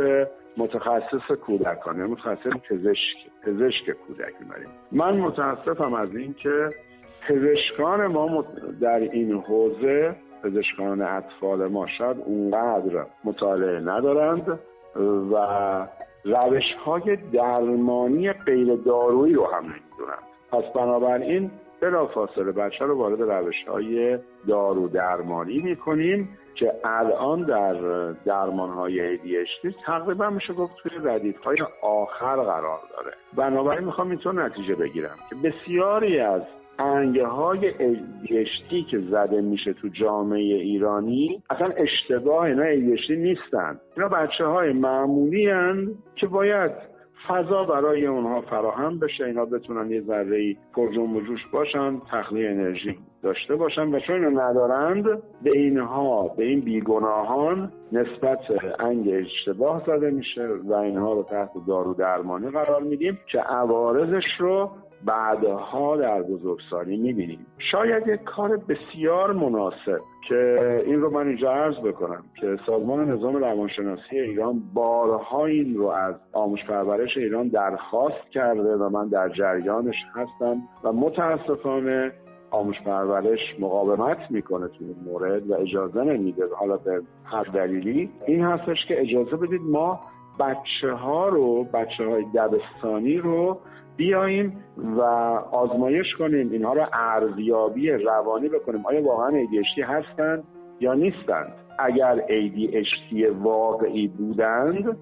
متخصص کودکانه، متخصص پزشک پزشک کودک میبریم. من متاسفم از این که پزشکان ما در این حوزه، پزشکان اطفال ما شاید اونقدر مطالعه ندارند و روش‌های درمانی غیر دارویی رو هم نمیدونند. پس بنابراین بلافاصله بچه رو وارد روش‌های دارو درمانی میکنیم که الان در درمان‌های ای دی اچ دی تقریبا میشه گفت توی ردیف‌های آخر قرار داره. بنابراین میخوام اینطور نتیجه بگیرم که بسیاری از انگ‌های ای دی اچ دی که زده میشه تو جامعه ایرانی اصلا اشتباه اینا ای دی اچ دی نیستن. اینا بچه‌های معمولی ان که باید فضا برای اونها فراهم بشه، اینا بتونن یه ذره‌ای پرجنب و جوش باشن، تخلیه انرژی داشته باشن و چون اینو ندارند به اینها، به این بیگناهان نسبت انگ اشتباه زده میشه و اینها رو تحت دارو درمانی قرار میدیم که عوارضش رو بعدها در بزرگسالی میبینیم. شاید یک کار بسیار مناسب که این رو من اینجا عرض بکنم که سازمان نظام روانشناسی ایران بارها این رو از آموزش پرورش ایران درخواست کرده و من در جریانش هستم و متاسفانه آموزش پرورش مقاومت میکنه توی این مورد و اجازه نمیده، حالا به هر دلیلی، این هستش که اجازه بدید ما بچه ها رو، بچه های دبستانی رو بیاییم و آزمایش کنیم، اینها رو ارزیابی روانی بکنیم، آیا واقعا ای دی اچ دی هستند یا نیستند. اگر ای دی اچ دی واقعی بودند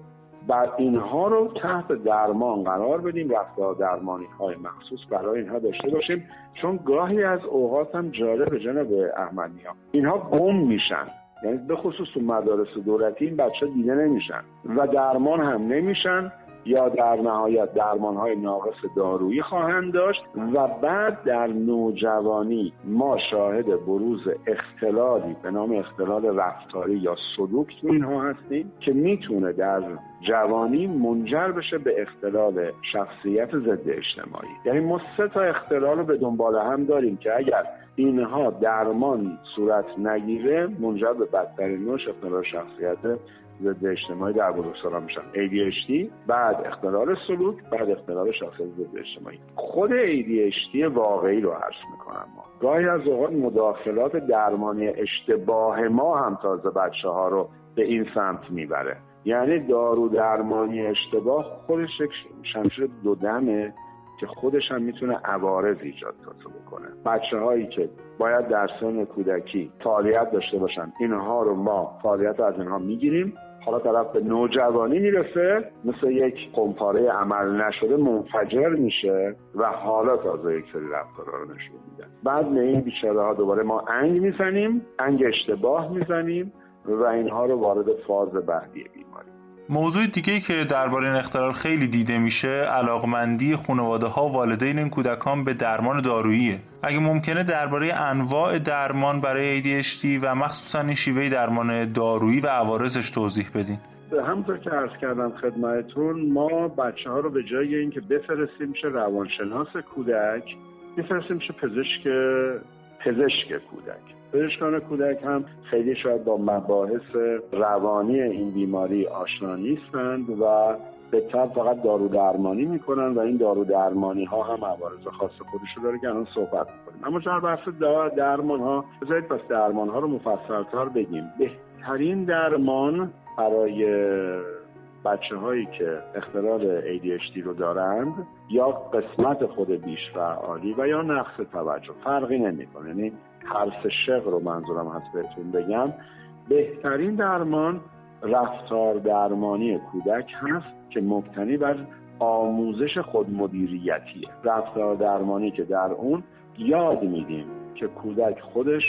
بعد اینها رو تحت درمان قرار بدیم، رفتار درمانی های مخصوص برای اینها داشته باشیم، چون گاهی از اوقات هم جالب جناب احمدی ها اینها گم میشن، یعنی به خصوص تو مدارس دولتی این بچه دیده نمیشن و درمان هم نمیشن یا در نهایت درمان های ناقص دارویی خواهند داشت و بعد در نوجوانی ما شاهد بروز اختلالی به نام اختلال رفتاری یا سلوک تو اینها هستیم که میتونه در جوانی منجر بشه به اختلال شخصیت ضد اجتماعی. یعنی ما سه تا اختلال رو به دنبال هم داریم که اگر اینها درمان صورت نگیره منجر به بدترین نوع اختلال شخصیت ضد اجتماعی در بزرگسالان میشن، ای دی اچ دی، بعد اختلال سلوک، بعد اختلال شخصیت ضد اجتماعی. خود ای دی اچ دی واقعی رو عرض میکنم، ما گاهی از اوقات مداخلات درمانی اشتباه ما هم تازه بچه ها رو به این سمت میبره، یعنی دارو درمانی اشتباه خودش شمشیر دو دمه که خودش هم میتونه عوارض ایجاد بکنه. بچه هایی که باید در سن کودکی فعالیت داشته باشن اینها رو ما فعالیت از اینها میگیریم، حالا طرف به نوجوانی میرسه مثل یک قمپاره عمل نشده منفجر میشه و حالا تازه یک سری رفتارها رو نشون میده. بعد به این بیچاره ها دوباره ما انگ میزنیم، انگ اشتباه میزنیم و اینها رو وارد فاز بعدی بیماری. موضوع دیگه‌ای که درباره این اختلال خیلی دیده میشه علاقمندی خانواده‌ها و والدین این کودکان به درمان داروییه. اگه ممکنه درباره انواع درمان برای ای دی اچ دی و مخصوصاً شیوه درمان دارویی و عوارضش توضیح بدین. همونطور که عرض کردم خدمتتون، ما بچه‌ها رو به جای اینکه بفرستیم چه روانشناس کودک، بفرستیم چه پزشک پزشک کودک. پزشکان کودک هم خیلی شاید با مباحث روانی این بیماری آشنا نیستند و به طب فقط دارو درمانی میکنن و این دارو درمانی ها هم عوارض خاص خودشو داره که الان صحبت میکنیم. اما چون بحث درمان ها، بذارید پس درمان ها رو مفصل‌تر بگیم. بهترین درمان برای بچه هایی که اختلال ای دی اچ دی رو دارند یا قسمت خود بیش‌فعالی و یا نقص توجه فرقی نمیکنه، یعنی هر سه شق رو منظورم هست بهتون بگم، بهترین درمان رفتار درمانی کودک هست که مبتنی بر آموزش خودمدیریتیه. رفتار درمانی که در اون یاد میدیم که کودک خودش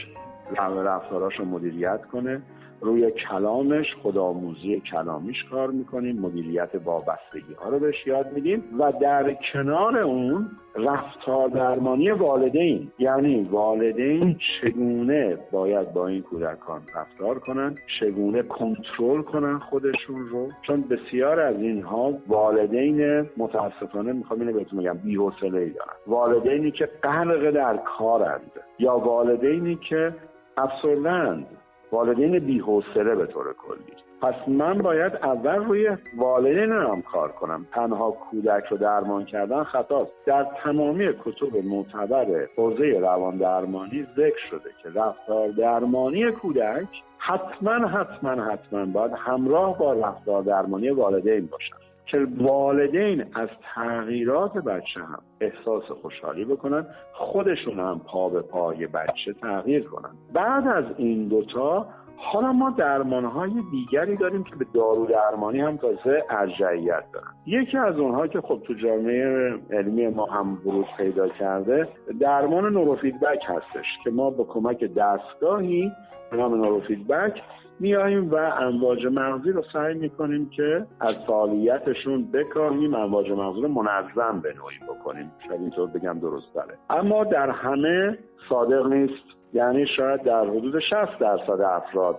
رفتاراشو مدیریت کنه، روی کلامش خودآموزی کلامیش کار میکنیم، مدیریت وابستگی ها رو بهش یاد میدیم و در کنار اون رفتار درمانی والدین، یعنی والدین چگونه باید با این کودکان رفتار کنن، چگونه کنترل کنن خودشون رو، چون بسیار از اینها والدین متاسفانه میخوام اینو بهتون بگم بی‌حوصله‌ای دارن، والدینی که غرق در کارند یا والدینی که افسردند، والدین بی‌حوصله به طور کلی. پس من باید اول روی والدینم کار کنم. تنها کودک رو درمان کردن خطاست. در تمامی کتب معتبر حوزه روان درمانی ذکر شده که رفتار درمانی کودک حتما حتما حتما باید همراه با رفتار درمانی والدین باشن که والدین از تغییرات بچه هم احساس خوشحالی بکنن، خودشون هم پا به پای بچه تغییر کنن. بعد از این دوتا حالا ما درمانهای دیگری داریم که به دارو درمانی هم تازه ارجحیت دارن. یکی از اونها که خب تو جامعه علمی ما هم ورود پیدا کرده درمان نوروفیدبک هستش که ما با کمک دستگاهی به نام نوروفیدبک میاییم و امواج مغزی رو سعی میکنیم که از فعالیتشون بکاهیم، امواج مغزی رو منظم به نوعی بکنیم، شاید اینطور بگم درست داره. اما در همه صادق نیست، یعنی شاید در حدود شصت درصد افراد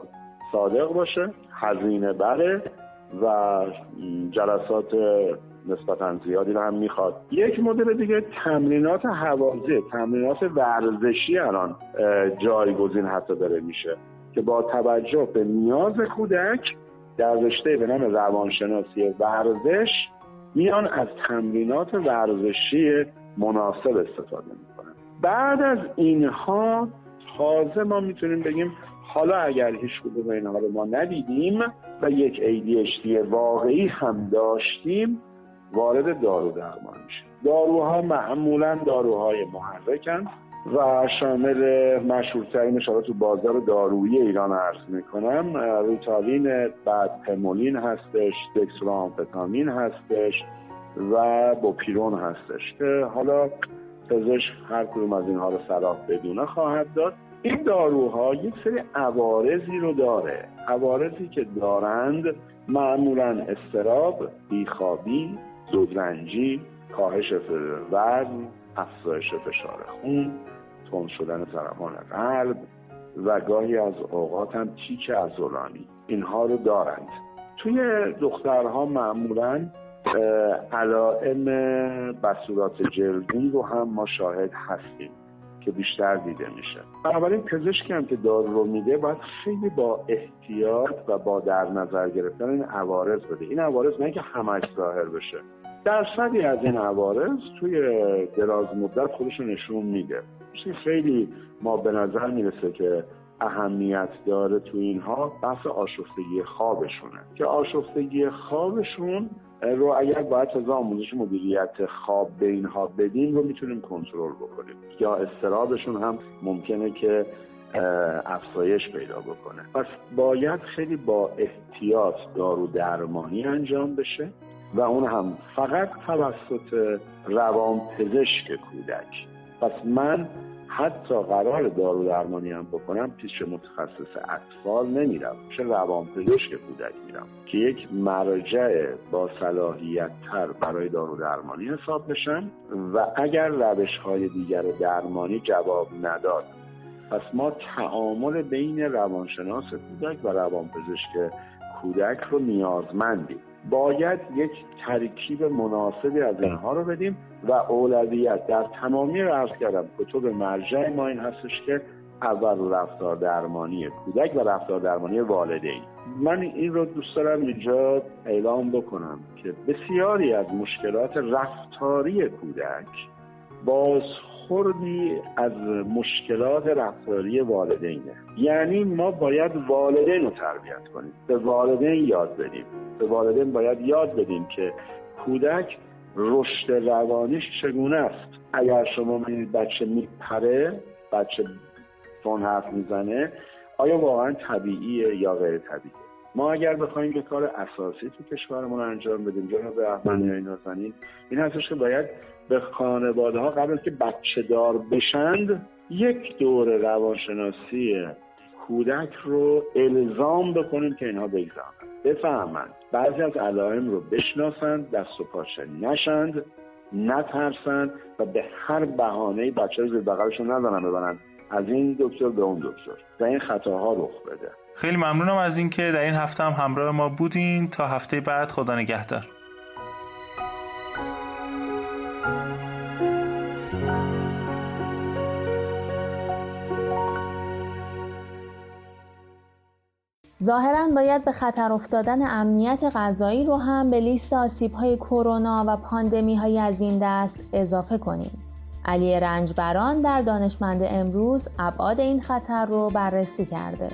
صادق باشه، هزینه بره و جلسات نسبتاً زیادی رو هم میخواد. یک مدل دیگه تمرینات هوازی، تمرینات ورزشی الان جایگزین حتی داره میشه که با توجه به نیاز کودک در رشته به نام روانشناسی ورزش میان از تمرینات ورزشی مناسب استفاده میکنن. بعد از اینها تازه ما میتونیم بگیم حالا اگر هیچ کدوم اینها رو ما ندیدیم و یک ای دی اچ دی واقعی هم داشتیم، وارد دارو درمان میشه. داروها معمولا داروهای محرکن و شامل مشهورترین شاید تو بازار دارویی ایران عرض میکنم، ریتالین، بعد پمولین هستش، دکستروآمفتامین هستش و بوپیرون هستش که حالا پزشک هر کدوم از اینها رو صلاح بدونه خواهد داد. این داروها یک سری عوارضی رو داره. عوارضی که دارند معمولا اضطراب، بیخوابی، زودرنجی، کاهش وزن، افزایش فشار خون، تند شدن ضربان قلب و گاهی از اوقات هم تیک عضلانی. اینها رو دارند. توی دخترها معمولا علائم بسورات جلدی رو هم ما شاهد هستیم که بیشتر دیده میشه. بنابراین پزشکی هم که دارو رو میده باید خیلی با احتیاط و با در نظر گرفتن این عوارض بده. این عوارض نه که همش ظاهر بشه. درصدی از این عوارض توی دراز مدت خودش رو نشون میده. خیلی ما به نظر میرسه که اهمیت داره تو اینها بحث آشفتگی خوابشونه، که آشفتگی خوابشون رو اگر باید از آموزش مدیریت خواب به اینها بدیم رو میتونیم کنترل بکنیم، یا اضطرابشون هم ممکنه که افزایش پیدا بکنه. پس باید خیلی با احتیاط دارو درمانی انجام بشه و اون هم فقط توسط روانپزشک کودک. پس من حتی قرار دارو درمانی هم بکنم پیش متخصص اطفال نمیرم، چه روانپزشک کودک میرم که یک مرجع با صلاحیت تر برای دارو درمانی حساب بشن و اگر روش‌های دیگر درمانی جواب نداد، پس ما تعامل بین روانشناس کودک و روانپزشک کودک رو نیازمندیم. باید یک ترکیب مناسبی از اینها رو بدیم و اولویت در تمامی رو عرض کردم. کتب مرجع ما این هستش که اول رفتار درمانی کودک و رفتار درمانی والدین. من این رو دوست دارم اینجا اعلام بکنم که بسیاری از مشکلات رفتاری کودک بازخوردی از مشکلات رفتاری والدینه. یعنی ما باید والدین رو تربیت کنیم، به والدین یاد بدیم. به والدین باید یاد بدیم که کودک رشد روانیش چگونه است. اگر شما میبینید بچه میپره، بچه تون حرف میزنه، آیا واقعا طبیعیه یا غیر طبیعیه؟ ما اگر بخوایم که کار اساسی تو کشورمون انجام بدیم جناب رحمانی و نازنین، این هستش که باید به خانواده ها قبل که بچه دار بشند یک دوره روانشناسی کودک رو الزام بکنیم که اینها بگذارن، بفهمند، بعضی از علائم رو بشناسند، دست و پاچه نشند، نترسند و به هر بهانه‌ای بچه رو زیر بغلشون نزنن ببرن از این دکتر به اون دکتر و این خطاها رخ بده. خیلی ممنونم از این که در این هفته هم همراه ما بودین. تا هفته بعد، خدا نگهدار. ظاهراً باید به خطر افتادن امنیت غذایی رو هم به لیست آسیب‌های کرونا و پاندمی‌های از این دست اضافه کنیم. علی رنجبران در دانشمند امروز ابعاد این خطر رو بررسی کرده.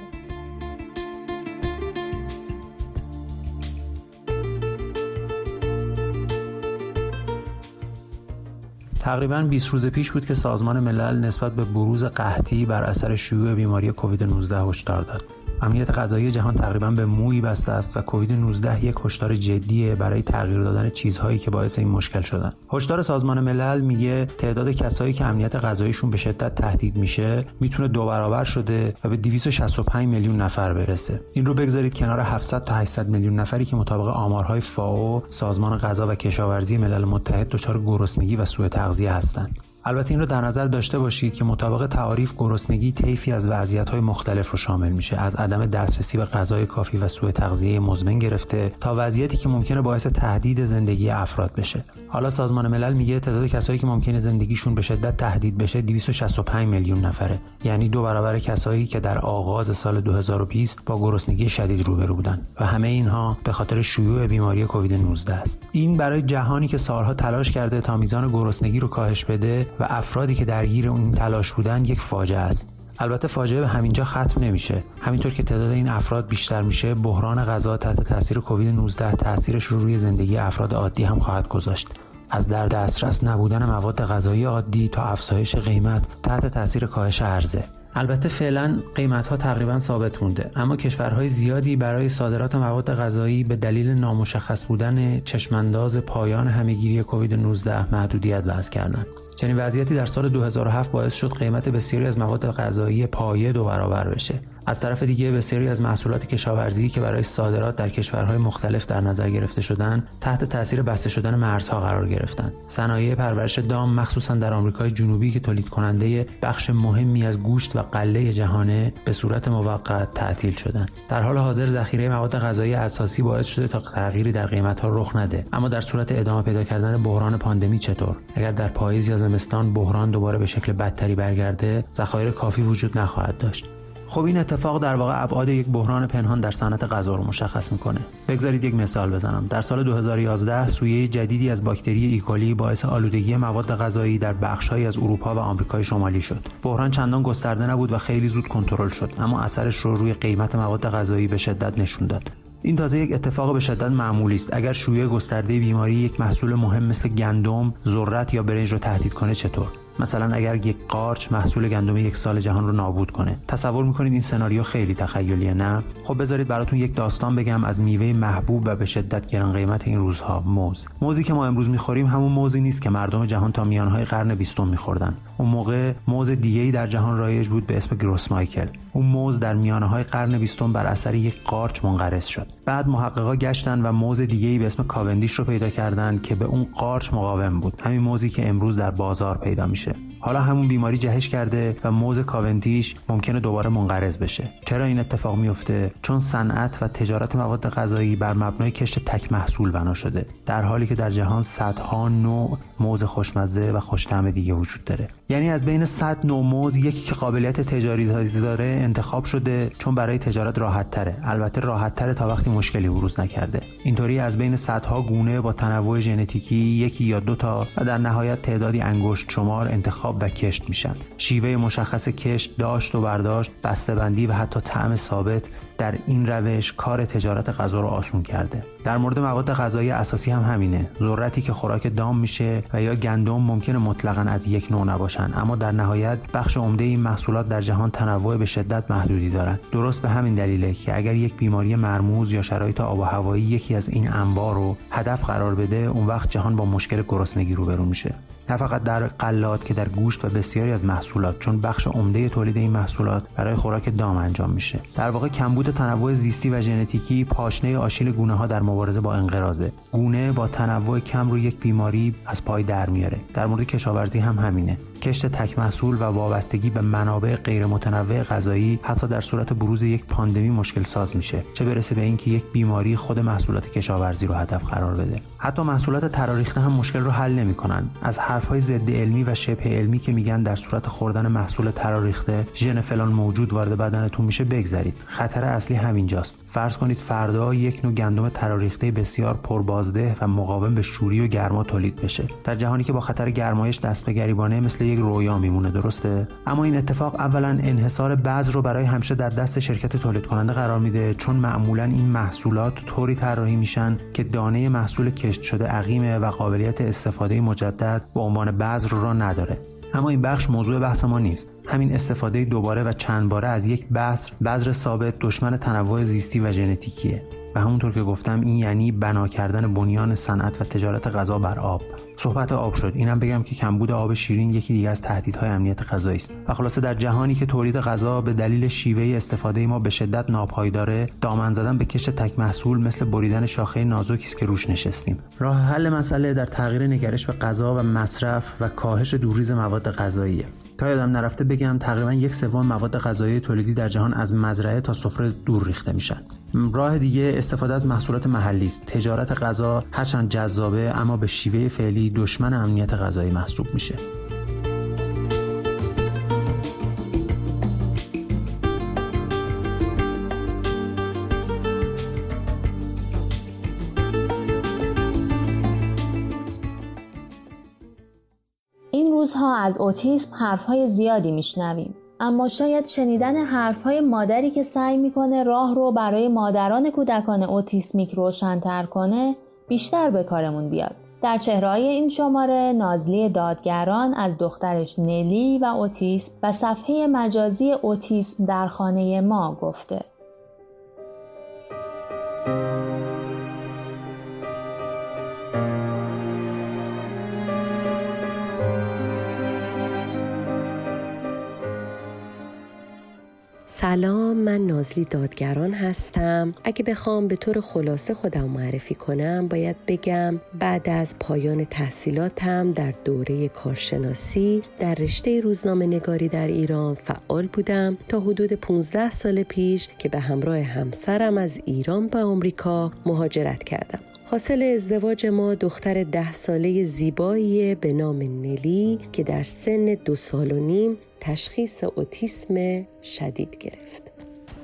تقریباً بیست روز پیش بود که سازمان ملل نسبت به بروز قحطی بر اثر شیوع بیماری کووید نوزده هشدار داد. امنیت غذایی جهان تقریباً به مویی بسته است و کووید نوزده یک هشدار جدیه برای تغییر دادن چیزهایی که باعث این مشکل شدن. هشدار سازمان ملل میگه تعداد کسایی که امنیت غذاییشون به شدت تهدید میشه میتونه دو برابر شده و به دویست و شصت و پنج میلیون نفر برسه. این رو بگذارید کنار هفتصد تا هشتصد میلیون نفری که مطابق آمارهای فاو، سازمان غذا و کشاورزی ملل متحد دچار گرسنگی و سوء تغذیه هستند. البته این رو در نظر داشته باشید که مطابق تعاریف گرسنگی طیفی از وضعیت‌های مختلف رو شامل میشه، از عدم دسترسی به غذای کافی و سوء تغذیه مزمن گرفته تا وضعیتی که ممکنه باعث تهدید زندگی افراد بشه. حالا سازمان ملل میگه تعداد کسایی که ممکنه زندگیشون به شدت تهدید بشه دویست و شصت و پنج میلیون نفره، یعنی دو برابر کسایی که در آغاز سال دو هزار و بیست با گرسنگی شدید روبرو بودن و همه اینها به خاطر شیوع بیماری کووید نوزده است. این برای جهانی که سالها تلاش کرده تا میزان گرسنگی رو کاهش بده و افرادی که درگیر اون تلاش بودن یک فاجعه است. البته فاجعه به همینجا ختم نمیشه. همینطور که تعداد این افراد بیشتر میشه، بحران غذا تحت تاثیر کووید نوزده تاثیرش رو روی زندگی افراد عادی هم خواهد گذاشت. از در دسترس نبودن مواد غذایی عادی تا افزایش قیمت تحت تاثیر کاهش عرضه. البته فعلا قیمت‌ها تقریبا ثابت مونده، اما کشورهای زیادی برای صادرات مواد غذایی به دلیل نامشخص بودن چشمانداز پایان همه‌گیری کووید نوزده محدودیت وضع کردند. چنین وضعیتی در سال دو هزار و هفت باعث شد قیمت بسیاری از مواد غذایی پایه دو برابر بشه. از طرف دیگه بسیاری از محصولات کشاورزی که برای صادرات در کشورهای مختلف در نظر گرفته شدند، تحت تاثیر بسته شدن مرزها قرار گرفتند. صنایع پرورش دام مخصوصاً در آمریکای جنوبی که تولید کننده بخش مهمی از گوشت و غله جهانه به صورت موقت تعطیل شدند. در حال حاضر ذخیره مواد غذایی اساسی باعث شده تا تغییری در قیمت‌ها رخ نده. اما در صورت ادامه پیدا کردن بحران پاندمی چطور؟ اگر در پاییز یا زمستان بحران دوباره به شکل بدتری برگرده، ذخایر کافی وجود نخواهد داشت. خب این اتفاق در واقع ابعاد یک بحران پنهان در صنعت غذا رو مشخص میکنه. بگذارید یک مثال بزنم. در سال دو هزار و یازده سویه جدیدی از باکتری ایکولی باعث آلودگی مواد غذایی در بخش‌هایی از اروپا و آمریکای شمالی شد. بحران چندان گسترده نبود و خیلی زود کنترل شد، اما اثرش رو روی قیمت مواد غذایی به شدت نشون داد. این تازه یک اتفاق به شدت معمولی است. اگر شیوع گسترده بیماری یک محصول مهم مثل گندم، ذرت یا برنج رو تهدید کنه چطور؟ مثلا اگر یک قارچ محصول گندم یک سال جهان رو نابود کنه. تصور میکنید این سناریو خیلی تخیلیه، نه؟ خب بذارید براتون یک داستان بگم از میوه محبوب و به شدت گران قیمت این روزها، موز. موزی که ما امروز میخوریم همون موزی نیست که مردم جهان تا میانهای قرن بیستم میخوردن. اون موقع موز دیگه‌ای در جهان رایج بود به اسم گروس مایکل. اون موز در میانهای قرن بیستم بر اثر یک قارچ منقرض شد. بعد محققا گشتن و موز دیگه‌ای به اسم کاوندیش رو پیدا کردن که به اون قارچ مقاوم بود. همین موزی که امروز در بازار پیدا میشه. حالا همون بیماری جهش کرده و موز کاوندیش ممکنه دوباره منقرض بشه. چرا این اتفاق میفته؟ چون صنعت و تجارت مواد غذایی بر مبنای کشت تک محصول بنا شده، در حالی که در جهان صدها نوع موز خوشمزه و خوشطعم دیگه وجود داره. یعنی از بین صد نوع موز یکی که قابلیت تجاری داره انتخاب شده چون برای تجارت راحت تره. البته راحت تره تا وقتی مشکلی بروز نکرده. اینطوری از بین صدها گونه با تنوع ژنتیکی یکی یا دو تا و در نهایت تعدادی انگشت شمار انتخاب و کشت میشن. شیوه مشخص کشت، داشت و برداشت، بسته‌بندی و حتی طعم ثابت در این روش کار تجارت غذا رو آسون کرده. در مورد مواد غذایی اساسی هم همینه. ذرتی که خوراک دام میشه و یا گندم ممکنه مطلقاً از یک نوع نباشن، اما در نهایت بخش عمده این محصولات در جهان تنوع به شدت محدودی دارند. درست به همین دلیله که اگر یک بیماری مرموز یا شرایط آب و هوایی یکی از این انواع رو هدف قرار بده، اون وقت جهان با مشکل گرسنگی روبرو میشه. نه فقط در غلات که در گوشت و بسیاری از محصولات، چون بخش عمده تولید این محصولات برای خوراک دام انجام میشه. در واقع کمبود تنوع زیستی و ژنتیکی پاشنه آشیل گونه ها در مبارزه با انقراضه. گونه با تنوع کم رو یک بیماری از پای در میاره. در مورد کشاورزی هم همینه. کشت تک محصول و وابستگی به منابع غیر متنوع غذایی حتی در صورت بروز یک پاندمی مشکل ساز میشه، چه برسه به اینکه یک بیماری خود محصولات کشاورزی رو هدف قرار بده. حتی محصولات تراریخته هم مشکل رو حل نمیکنن. از حرفهای ضد علمی و شبه علمی که میگن در صورت خوردن محصول تراریخته ژن فلان موجود وارد بدنتون میشه بگذرید. خطر اصلی همینجاست. فرض کنید فردا یک نوع گندم تراریخته بسیار پربازده و مقاوم به شوری و گرما تولید بشه، در جهانی که با خطر گرمایش دست به گریبانه مثل یک رویا میمونه. درسته؟ اما این اتفاق اولا انحصار بذر رو برای همیشه در دست شرکت تولید کننده قرار میده، چون معمولا این محصولات طوری طراحی میشن که دانه محصول کشت شده عقیمه و قابلیت استفاده مجدد به عنوان بذر را نداره. اما این بخش موضوع بحث ما نیست. همین استفاده دوباره و چند باره از یک بذر، بذر ثابت، دشمن تنوع زیستی و ژنتیکیه. و همونطور که گفتم این یعنی بنا کردن بنیان صنعت و تجارت غذا بر آب. صحبت آب شد، اینم بگم که کمبود آب شیرین یکی دیگه از تهدیدهای امنیت غذایی است. و خلاصه در جهانی که تولید غذا به دلیل شیوه استفاده ما به شدت ناپایداره، دامن زدن به کشت تک محصول مثل بریدن شاخه نازکی است که روش نشستیم. راه حل مسئله در تغییر نگرش به غذا و مصرف و کاهش دوریز مواد غذاییه. تا یادم نرفته بگم تقریبا یک سوم مواد غذایی تولیدی در جهان از مزرعه تا سفره دور ریخته میشن. راه دیگه استفاده از محصولات محلی است. تجارت غذا هرچند جذابه اما به شیوه فعلی دشمن امنیت غذایی محسوب میشه. این روزها از اوتیسم حرفهای زیادی میشنویم، اما شاید شنیدن حرفهای مادری که سعی میکنه راه رو برای مادران کودکان اوتیسمیک روشن‌تر کنه بیشتر به کارمون بیاد. در چهره‌های این شماره نازلی دادگران از دخترش نلی و اوتیسم و صفحه مجازی اوتیسم در خانه ما گفته. سلام، من نازلی دادگران هستم. اگه بخوام به طور خلاصه خودم معرفی کنم باید بگم بعد از پایان تحصیلاتم در دوره کارشناسی در رشته روزنامه نگاری در ایران فعال بودم تا حدود پانزده سال پیش که به همراه همسرم از ایران به آمریکا مهاجرت کردم. حاصل ازدواج ما دختر ده ساله زیبایی به نام نلی که در سن دو سال و نیم تشخیص اوتیسم شدید گرفت.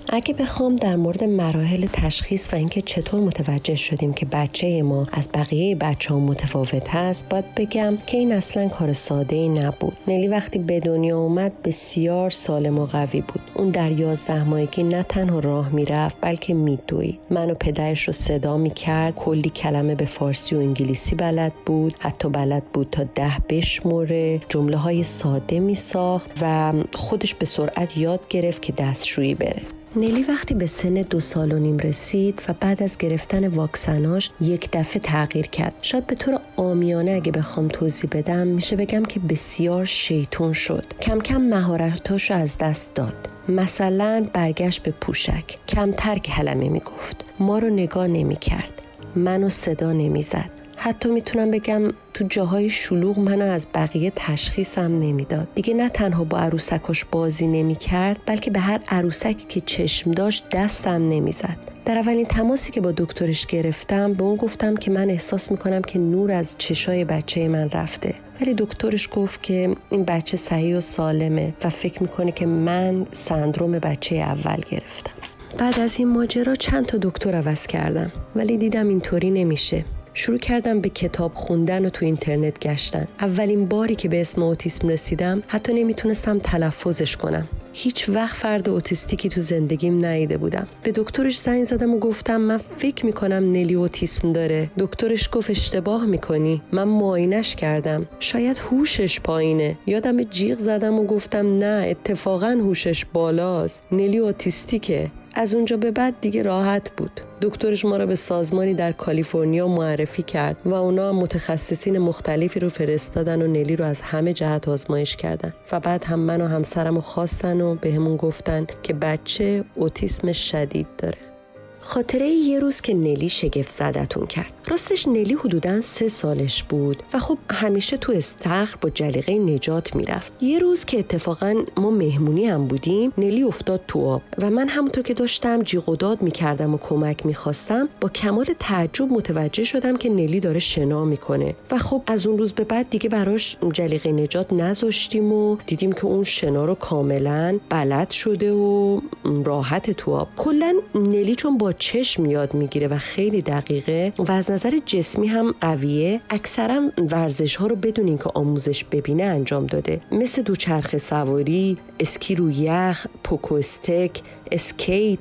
اگه بخوام در مورد مراحل تشخیص و اینکه چطور متوجه شدیم که بچه ما از بقیه بچه‌ها متفاوت است، باید بگم که این اصلاً کار ساده‌ای نبود. نلی وقتی به دنیا اومد بسیار سالم و قوی بود. اون در یازده ماهگی نه تنها راه میرفت بلکه میدوید. من و پدرش رو صدا میکرد، کلی کلمه به فارسی و انگلیسی بلد بود، حتی بلد بود تا ده بشموره، جمله‌های ساده میساخت و خودش به سرعت یاد گرفت که دستشویی بره. نلی وقتی به سن دو سال و نیم رسید و بعد از گرفتن واکسناش یک دفعه تغییر کرد. شاید به طور عامیانه اگه بخوام توضیح بدم میشه بگم که بسیار شیطون شد. کم کم مهارتاش رو از دست داد. مثلا برگشت به پوشک. کمتر کلمه میگفت. ما رو نگاه نمی کرد. منو صدا نمی زد. حتی میتونم بگم تو جاهای شلوغ منو از بقیه تشخیصم نمیداد. دیگه نه تنها با عروسکاش بازی نمیکرد بلکه به هر عروسکی که چشم داشت دستم نمیزد. در اولین تماسی که با دکترش گرفتم به اون گفتم که من احساس میکنم که نور از چشای بچه من رفته، ولی دکترش گفت که این بچه صحیح و سالمه و فکر میکنه که من سندروم بچه اول گرفتم. بعد از این ماجرا چند تا دکتر عوض کردم ولی دیدم اینطوری نمیشه. شروع کردم به کتاب خوندن و تو اینترنت گشتن. اولین باری که به اسم اوتیسم رسیدم حتی نمیتونستم تلفظش کنم. هیچ وقت فرد اوتیستیکی تو زندگیم ندیده بودم. به دکترش زنگ زدم و گفتم من فکر میکنم نلی اوتیسم داره. دکترش گفت اشتباه میکنی، من معاینش کردم، شاید هوشش پایینه. یادم جیغ زدم و گفتم نه، اتفاقا هوشش بالاست، نلی اوتیستیکه. از اونجا به بعد دیگه راحت بود. دکترش ما را به سازمانی در کالیفرنیا معرفی کرد و اونا متخصصین مختلفی رو فرستادن و نلی رو از همه جهت آزمایش کردن و بعد هم من و همسرم رو خواستن و به همون گفتن که بچه اوتیسم شدید داره. خاطره یه روز که نلی شگفت زدتون کرد. راستش نلی حدوداً سه سالش بود و خب همیشه تو استخر با جلیقه نجات میرفت. یه روز که اتفاقاً ما مهمونی هم بودیم، نلی افتاد تو آب و من همونطور که داشتم جیغ و داد میکردم و کمک میخواستم با کمال تعجب متوجه شدم که نلی داره شنا میکنه و خب از اون روز به بعد دیگه براش جلیقه نجات نذاشتیم و دیدیم که اون شنا رو کاملاً بلد شده و راحت تو آب. کلاً نلی چون با چشم یاد میگیره و خیلی دقیقه و از نظر جسمی هم قویه، اکثرا ورزش ها رو بدون اینکه آموزش ببینه انجام داده، مثل دوچرخه سواری، اسکی رو یخ، پوکو استک، اسکیت.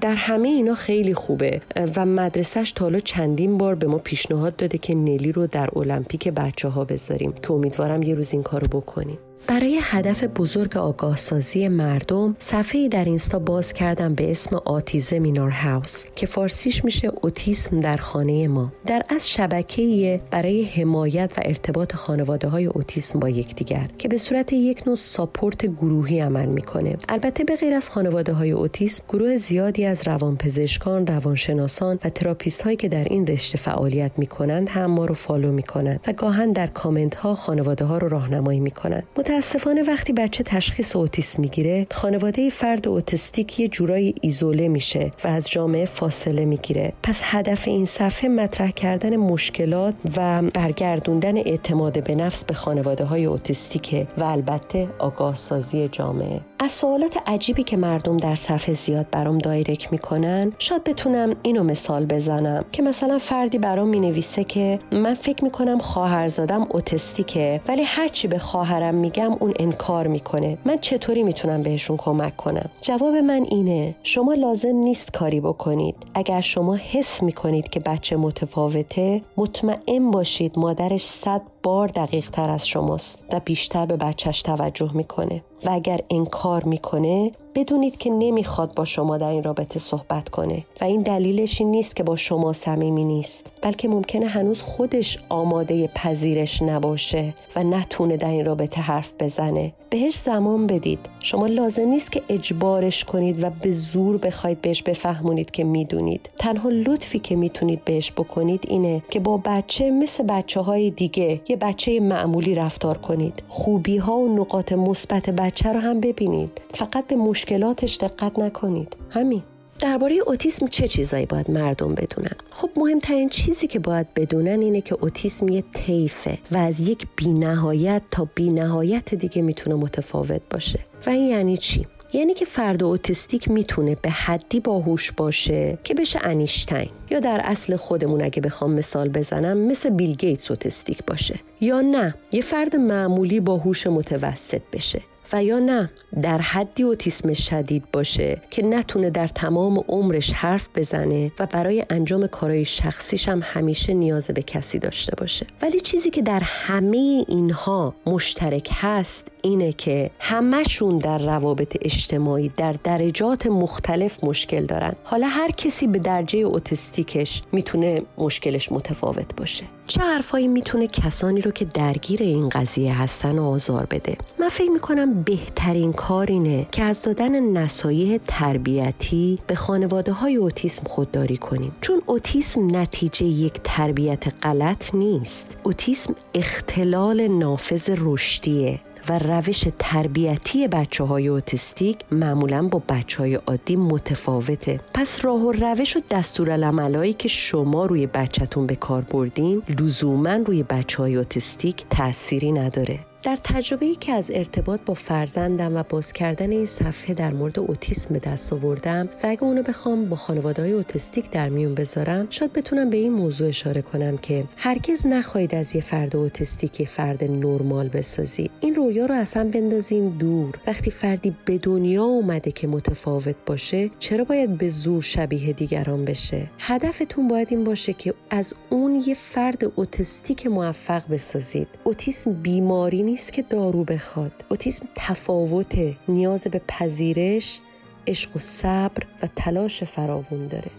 در همه اینا خیلی خوبه و مدرسهش تا حالا چندین بار به ما پیشنهاد داده که نلی رو در المپیک بچه‌ها بذاریم که امیدوارم یه روز این کارو بکنیم. برای هدف بزرگ آگاه سازی مردم صفحه‌ای در اینستا باز کردم به اسم آتیزم این اور هاوس که فارسیش میشه اوتیسم در خانه ما. در اصل شبکه‌ای برای حمایت و ارتباط خانواده‌های اوتیسم با یکدیگر که به صورت یک نوع ساپورت گروهی عمل میکنه. البته به غیر از خانواده‌های اوتیسم گروه زیادی از روانپزشکان، روانشناسان و تراپیست‌هایی که در این رشته فعالیت میکنند هم ما رو فالو میکنن و گاهن در کامنت‌ها خانواده‌ها رو راهنمایی میکنن. متاسفانه وقتی بچه تشخیص اوتیسم میگیره، خانواده فرد اوتیستیک یه جورایی ایزوله میشه و از جامعه فاصله میگیره. پس هدف این صفحه مطرح کردن مشکلات و برگردوندن اعتماد به نفس به خانواده‌های اوتیستیک و البته آگاهسازی جامعه. از سوالات عجیبی که مردم در صفحه زیاد برام دایرکت میکنن، شاید بتونم اینو مثال بزنم که مثلا فردی برام مینویسه که من فکر میکنم خواهرزادم اوتیستیکه، ولی هر چی به خواهرم میگم اون انکار میکنه. من چطوری میتونم بهشون کمک کنم؟ جواب من اینه: شما لازم نیست کاری بکنید. اگر شما حس میکنید که بچه متفاوته، مطمئن باشید مادرش صد بار دقیق تر از شماست و بیشتر به بچهش توجه میکنه. و اگر انکار میکنه، بدونید که نمیخواد با شما در این رابطه صحبت کنه و این دلیلش این نیست که با شما صمیمی نیست، بلکه ممکنه هنوز خودش آماده پذیرش نباشه و نتونه در این رابطه حرف بزنه. بهش زمان بدید. شما لازم نیست که اجبارش کنید و به زور بخواید بهش بفهمونید که میدونید. تنها لطفی که میتونید بهش بکنید اینه که با بچه مثل بچه‌های دیگه، یه بچه معمولی رفتار کنید. خوبی‌ها و نقاط مثبت بچه رو هم ببینید. فقط به مشکلاتش دقت نکنید. همین. درباره اوتیسم چه چیزایی باید مردم بدونن؟ خب مهمترین چیزی که باید بدونن اینه که اوتیسم یه طیفه و از یک بی‌نهایت تا بی‌نهایت دیگه میتونه متفاوت باشه. و این یعنی چی؟ یعنی که فرد اوتیستیک میتونه به حدی باهوش باشه که بشه انیشتین، یا در اصل خودمون اگه بخوام مثال بزنم مثل بیل گیتس اوتیستیک باشه، یا نه یه فرد معمولی باهوش متوسط بشه، و یا نه در حدی اوتیسم شدید باشه که نتونه در تمام عمرش حرف بزنه و برای انجام کارهای شخصیش هم همیشه نیاز به کسی داشته باشه. ولی چیزی که در همه اینها مشترک هست اینه که همشون در روابط اجتماعی در درجات مختلف مشکل دارن. حالا هر کسی به درجه اوتیستیکش میتونه مشکلش متفاوت باشه. چه حرفایی میتونه کسانی رو که درگیر این قضیه هستن آزار بده؟ من فکر میکنم بهترین کار اینه که از دادن نصایح تربیتی به خانواده های اوتیسم خودداری کنیم، چون اوتیسم نتیجه یک تربیت غلط نیست. اوتیسم اختلال نافذ رشدیه و روش تربیتی بچه های اوتیستیک معمولاً با بچه های عادی متفاوته. پس راه و روش و دستورالعملایی که شما روی بچه‌تون به کار بردین لزوماً روی بچه های اوتیستیک تأثیری نداره. در تجربه‌ای که از ارتباط با فرزندم و باز کردن این صفحه در مورد اوتیسم دست آوردم و اگه اونو بخوام با خانواده‌های اوتیستیک در میون بذارم، شاید بتونم به این موضوع اشاره کنم که هرگز نخواهید از یه فرد اوتیستیک یه فرد نرمال بسازید. این رویا رو اصلا بندازین دور. وقتی فردی به دنیا اومده که متفاوت باشه، چرا باید به زور شبیه دیگران بشه؟ هدفتون باید این باشه که از اون یه فرد اوتیستیک موفق بسازید. اوتیسم بیماری نیست که دارو بخواد. اوتیسم تفاوته، نیاز به پذیرش، عشق و صبر و تلاش فراوان داره.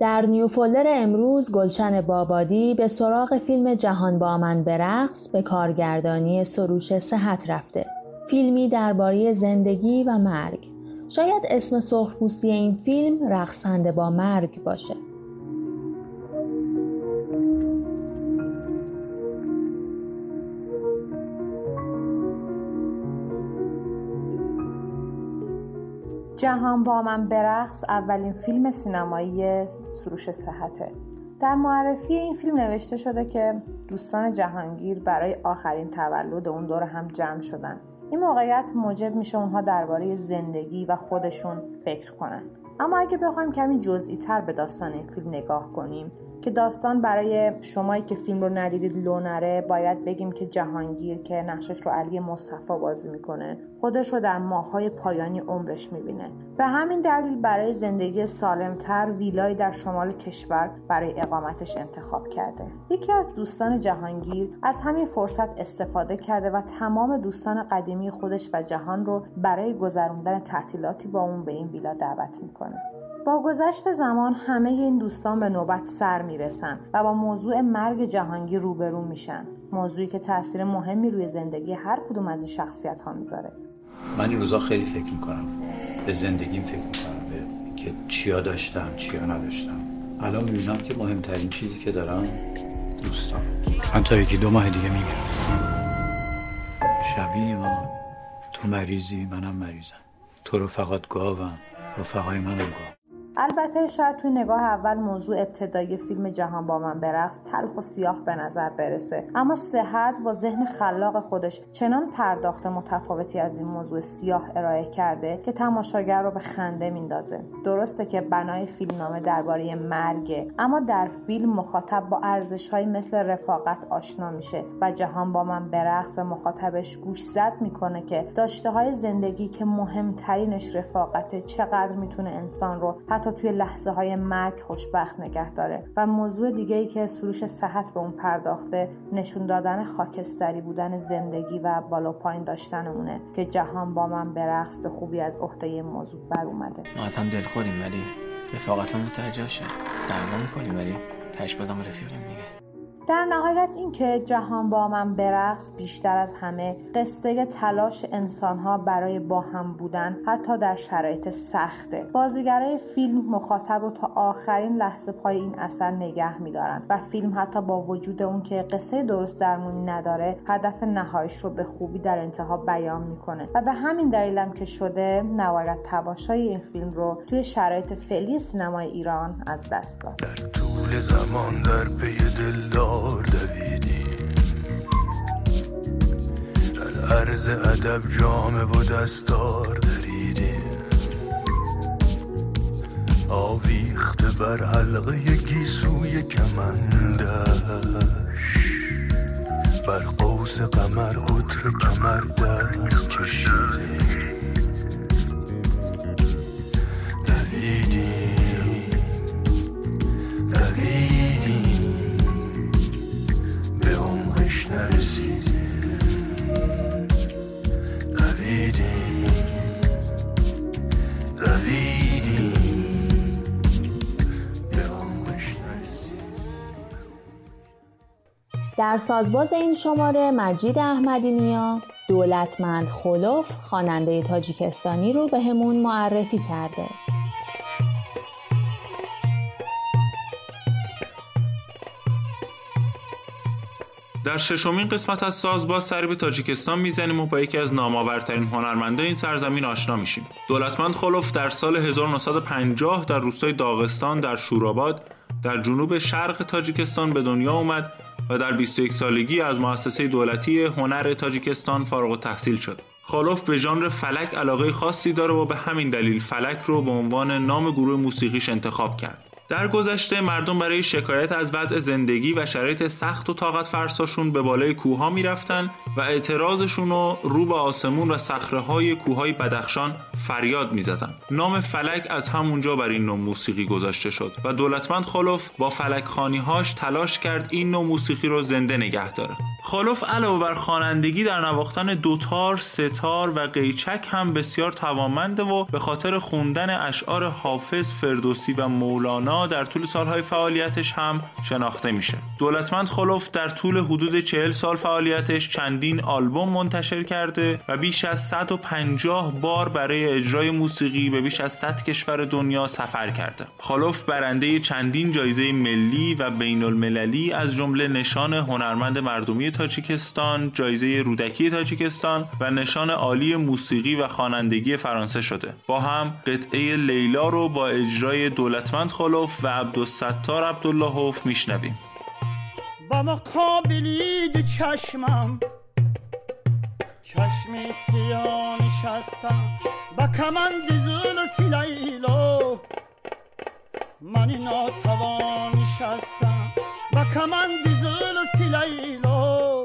در نیوفولدر امروز گلشن بابادی به سراغ فیلم جهان با من به رقص به کارگردانی سروش صحت رفته. فیلمی درباره زندگی و مرگ. شاید اسم سرخپوستی این فیلم رقصنده با مرگ باشه. جهان با من به رقص اولین فیلم سینمایی سروش صحته. در معرفی این فیلم نوشته شده که دوستان جهانگیر برای آخرین تولد اون دور هم جمع شدن. این موقعیت موجب میشه اونها درباره زندگی و خودشون فکر کنن. اما اگه بخوایم کمی جزئی تر به داستان این فیلم نگاه کنیم که داستان برای شمایی که فیلم رو ندیدید لو نره، باید بگیم که جهانگیر که نقشش رو علی مصطفی بازی میکنه، خودش رو در ماه‌های پایانی عمرش میبینه. به همین دلیل برای زندگی سالمتر ویلایی در شمال کشور برای اقامتش انتخاب کرده. یکی از دوستان جهانگیر از همین فرصت استفاده کرده و تمام دوستان قدیمی خودش و جهان رو برای گذروندن تعطیلاتی با اون به این ویلا دعوت میکنه. با گذشت زمان همه این دوستان به نوبت سر میرسن و با موضوع مرگ جهانگیر روبرو میشن، موضوعی که تاثیر مهمی روی زندگی هر کدوم از این شخصیت ها میذاره. من این روزا خیلی فکر میکنم، به زندگیم فکر میکنم، به که چیا داشتم چیا نداشتم. الان میبینم که مهمترین چیزی که دارم دوستان. من تا یکی دو ماه دیگه میمیرم. شبیه ما، تو مریضی منم مریضم، تو رفقات گاوم، رفقای منم گاو. البته شاید توی نگاه اول موضوع ابتدایی فیلم جهان با من به رقص تلخ و سیاه به نظر برسه، اما صحت با ذهن خلاق خودش چنان پرداخت متفاوتی از این موضوع سیاه ارائه کرده که تماشاگر رو به خنده میندازه. درسته که بنای فیلم نامه درباره مرگه، اما در فیلم مخاطب با ارزش‌هایی مثل رفاقت آشنا میشه و جهان با من به رقص به مخاطبش گوشزد میکنه که داشته‌های زندگی که مهمترینش رفاقته چقدر میتونه انسان رو تا توی لحظه های مرگ خوشبخت نگه داره. و موضوع دیگه ای که سروش صحت به اون پرداخته نشون دادن خاکستری بودن زندگی و بالا پایین داشتن اونه که جهان با من به رقص به خوبی از عهده موضوع بر اومده. ما از هم دلخوریم ولی رفاقتمون سر جاشه، دعوا میکنیم ولی تاش بازم رفیقیم دیگه. در نهایت اینکه جهان با من به رقص بیشتر از همه قصه تلاش انسان‌ها برای با هم بودن حتی در شرایط سخته. بازیگرای فیلم مخاطب رو تا آخرین لحظه پای این اثر نگه می‌دارن و فیلم حتی با وجود اون که قصه درست درمونی نداره، هدف نهاییش رو به خوبی در انتها بیان می‌کنه و به همین دلیلم که شده نهایت تماشای این فیلم رو توی شرایط فعلی سینمای ایران از دست داد. در طول زمان در پی دل دویدیم، در عرض ادب جامه و دستار دریدیم، آویخته بر حلقه گیسوی کمندش، بر قوس قمر قطر کمر دست کشیدیم. در سازباز این شماره مجید احمدی نیا دولتمند خالوف خواننده تاجیکستانی رو به همون معرفی کرده. در ششمین قسمت از سازباز سر به تاجیکستان میزنیم و با یکی از نامآورترین هنرمندان این سرزمین آشنا میشیم. دولتمند خالوف در سال هزار و نهصد و پنجاه در روستای داغستان در شوراباد در جنوب شرق تاجیکستان به دنیا اومد و در بیست و یک سالگی از مؤسسه دولتی هنر تاجیکستان فارغ التحصیل شد. خالوف به ژانر فلک علاقه خاصی داره و به همین دلیل فلک رو به عنوان نام گروه موسیقیش انتخاب کرد. در گذشته مردم برای شکایت از وضع زندگی و شرایط سخت و طاقت فرساشون به بالای کوه‌ها می‌رفتن و اعتراضشون رو رو به آسمون و صخره‌های کوه‌های بدخشان فریاد می‌زدن. نام فلک از همونجا بر این نوع موسیقی گذاشته شد و دولتمند خالوف با فلک‌خوانی‌هاش تلاش کرد این نوع موسیقی رو زنده نگه داره. خالوف علاوه بر خوانندگی در نواختن دوتار، سه‌تار و قیچک هم بسیار توانمنده و به خاطر خواندن اشعار حافظ، فردوسی و مولانا در طول سالهای فعالیتش هم شناخته میشه. دولتمند خالوف در طول حدود چهل سال فعالیتش چندین آلبوم منتشر کرده و بیش از صد و پنجاه بار برای اجرای موسیقی به بیش از صد کشور دنیا سفر کرده. خالوف برنده چندین جایزه ملی و بین المللی از جمله نشان هنرمند مردمی تاجیکستان، جایزه رودکی تاجیکستان و نشان عالی موسیقی و خوانندگی فرانسه شده. با هم قطعه لیلا رو با اجرای دولتمند خالوف و عبدالستار عبداللهوف میشنویم. با مقابلی دو چشمم، چشم سیاه نشستم با کمند زلف لیلا، من ناتوان نشستم با کمند زلف لیلا،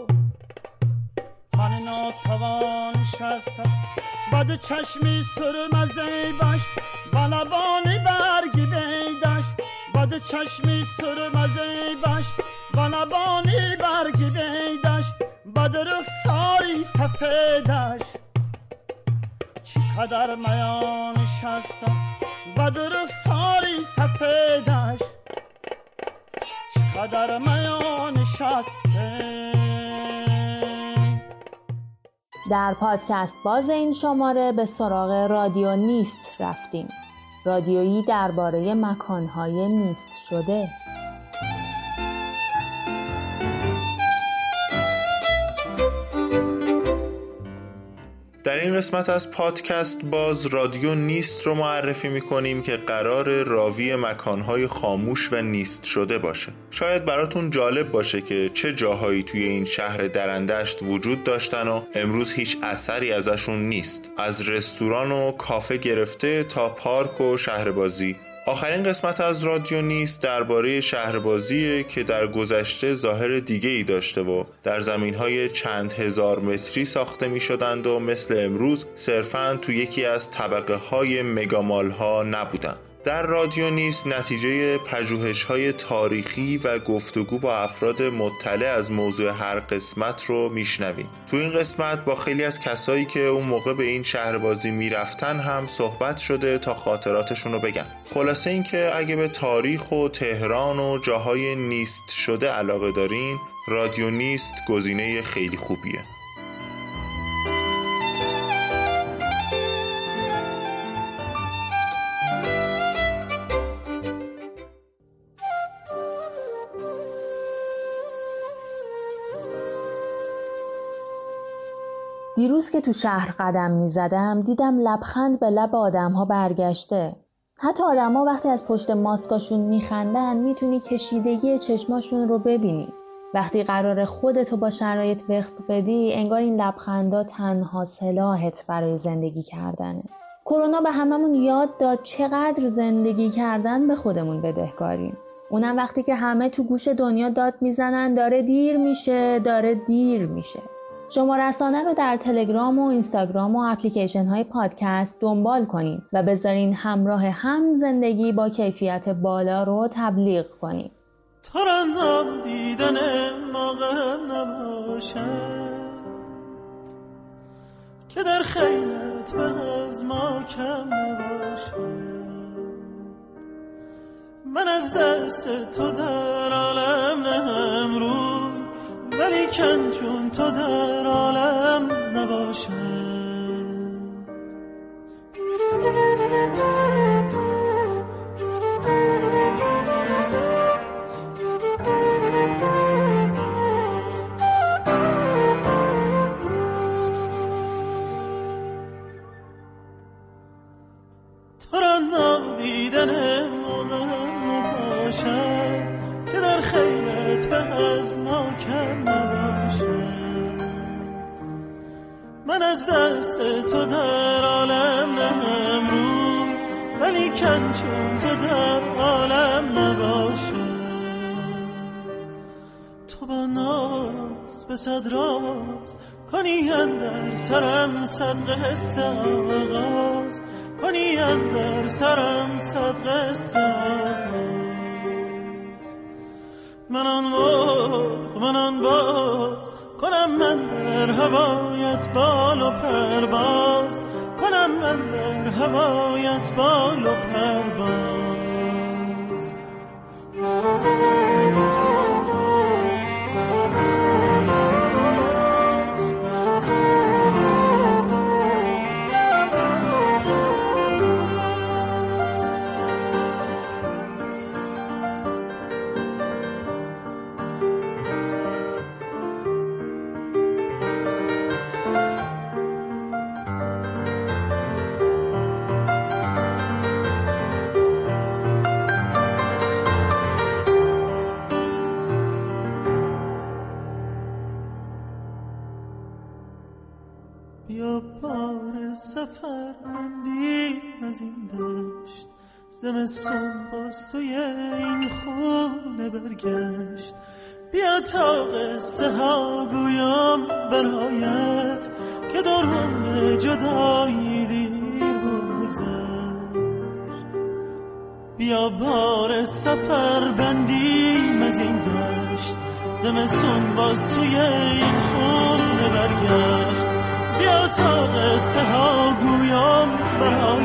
من ناتوان نشستم با دو چشم سرمزه باش با لبان برگی بیدش، با دو چشمی سرمزه باش با لبان برگی بیدش، با دو رخساری سفیدش، چی قدر میان شستم با دو رخساری سفیدش چقدر میان شسته. در پادکست باز این شماره به سراغ رادیو نیست رفتیم، رادیویی درباره مکانهای نیست شده. در این قسمت از پادکست باز رادیو نیست رو معرفی می‌کنیم که قرار راوی مکان‌های خاموش و نیست شده باشه. شاید براتون جالب باشه که چه جاهایی توی این شهر درندشت وجود داشتن و امروز هیچ اثری ازشون نیست، از رستوران و کافه گرفته تا پارک و شهربازی. آخرین قسمت از رادیو نیست درباره شهربازیه که در گذشته ظاهر دیگه ای داشته و در زمین‌های چند هزار متری ساخته می‌شدند و مثل امروز صرفاً تو یکی از طبقه‌های مگامال‌ها نبودند. در رادیو نیست نتیجه پژوهش‌های تاریخی و گفتگو با افراد مطلع از موضوع هر قسمت رو میشنویم. تو این قسمت با خیلی از کسایی که اون موقع به این شهربازی میرفتن هم صحبت شده تا خاطراتشون رو بگن. خلاصه این که اگه به تاریخ و تهران و جاهای نیست شده علاقه دارین، رادیو نیست گزینه خیلی خوبیه. دیروز که تو شهر قدم می زدم دیدم لبخند به لب آدم ها برگشته. حتی آدم ها وقتی از پشت ماسکاشون می خندن می تونی کشیدگی چشماشون رو ببینی. وقتی قرار خودتو با شرایط وقف بدی انگار این لبخندا تنها سلاحت برای زندگی کردنه. کرونا به هممون یاد داد چقدر زندگی کردن به خودمون بدهکاریم. اونم وقتی که همه تو گوش دنیا داد می زنن داره دیر میشه، داره دیر میشه. شمارسانه رو در تلگرام و اینستاگرام و اپلیکیشن های پادکست دنبال کنید و بذارین همراه هم زندگی با کیفیت بالا رو تبلیغ کنید. ترنم دیدن ما غم نباشد که در خیلت به از ما کم نباشد، من از دست تو در عالم نهم رو ولی کن چون تو در عالم نباشد. تو را نبیدن مغم نباشد که در خیلت به از ما کم نباشد، من از دست تو در عالم نهم رو ولی کن چون تو در عالم نباشد. تو با ناز به صد راز کنی اندر سرم صدقه ساغاز، کنی اندر سرم صدقه ساغاز. من آن باز من آن باز کنم من در هوایت بال و پرباز، کنم من در هوایت بال و پرباز. بیا بار سفر مندیم از این دشت، زمستون باز توی این خونه برگشت. بیا تا قصه ها گویم برایت که درهم جدایی دیر بگذشت. بیا بار سفر بندیم از این دشت، زمستون باز توی این خونه برگشت. بیا تا قصه ها گویم برای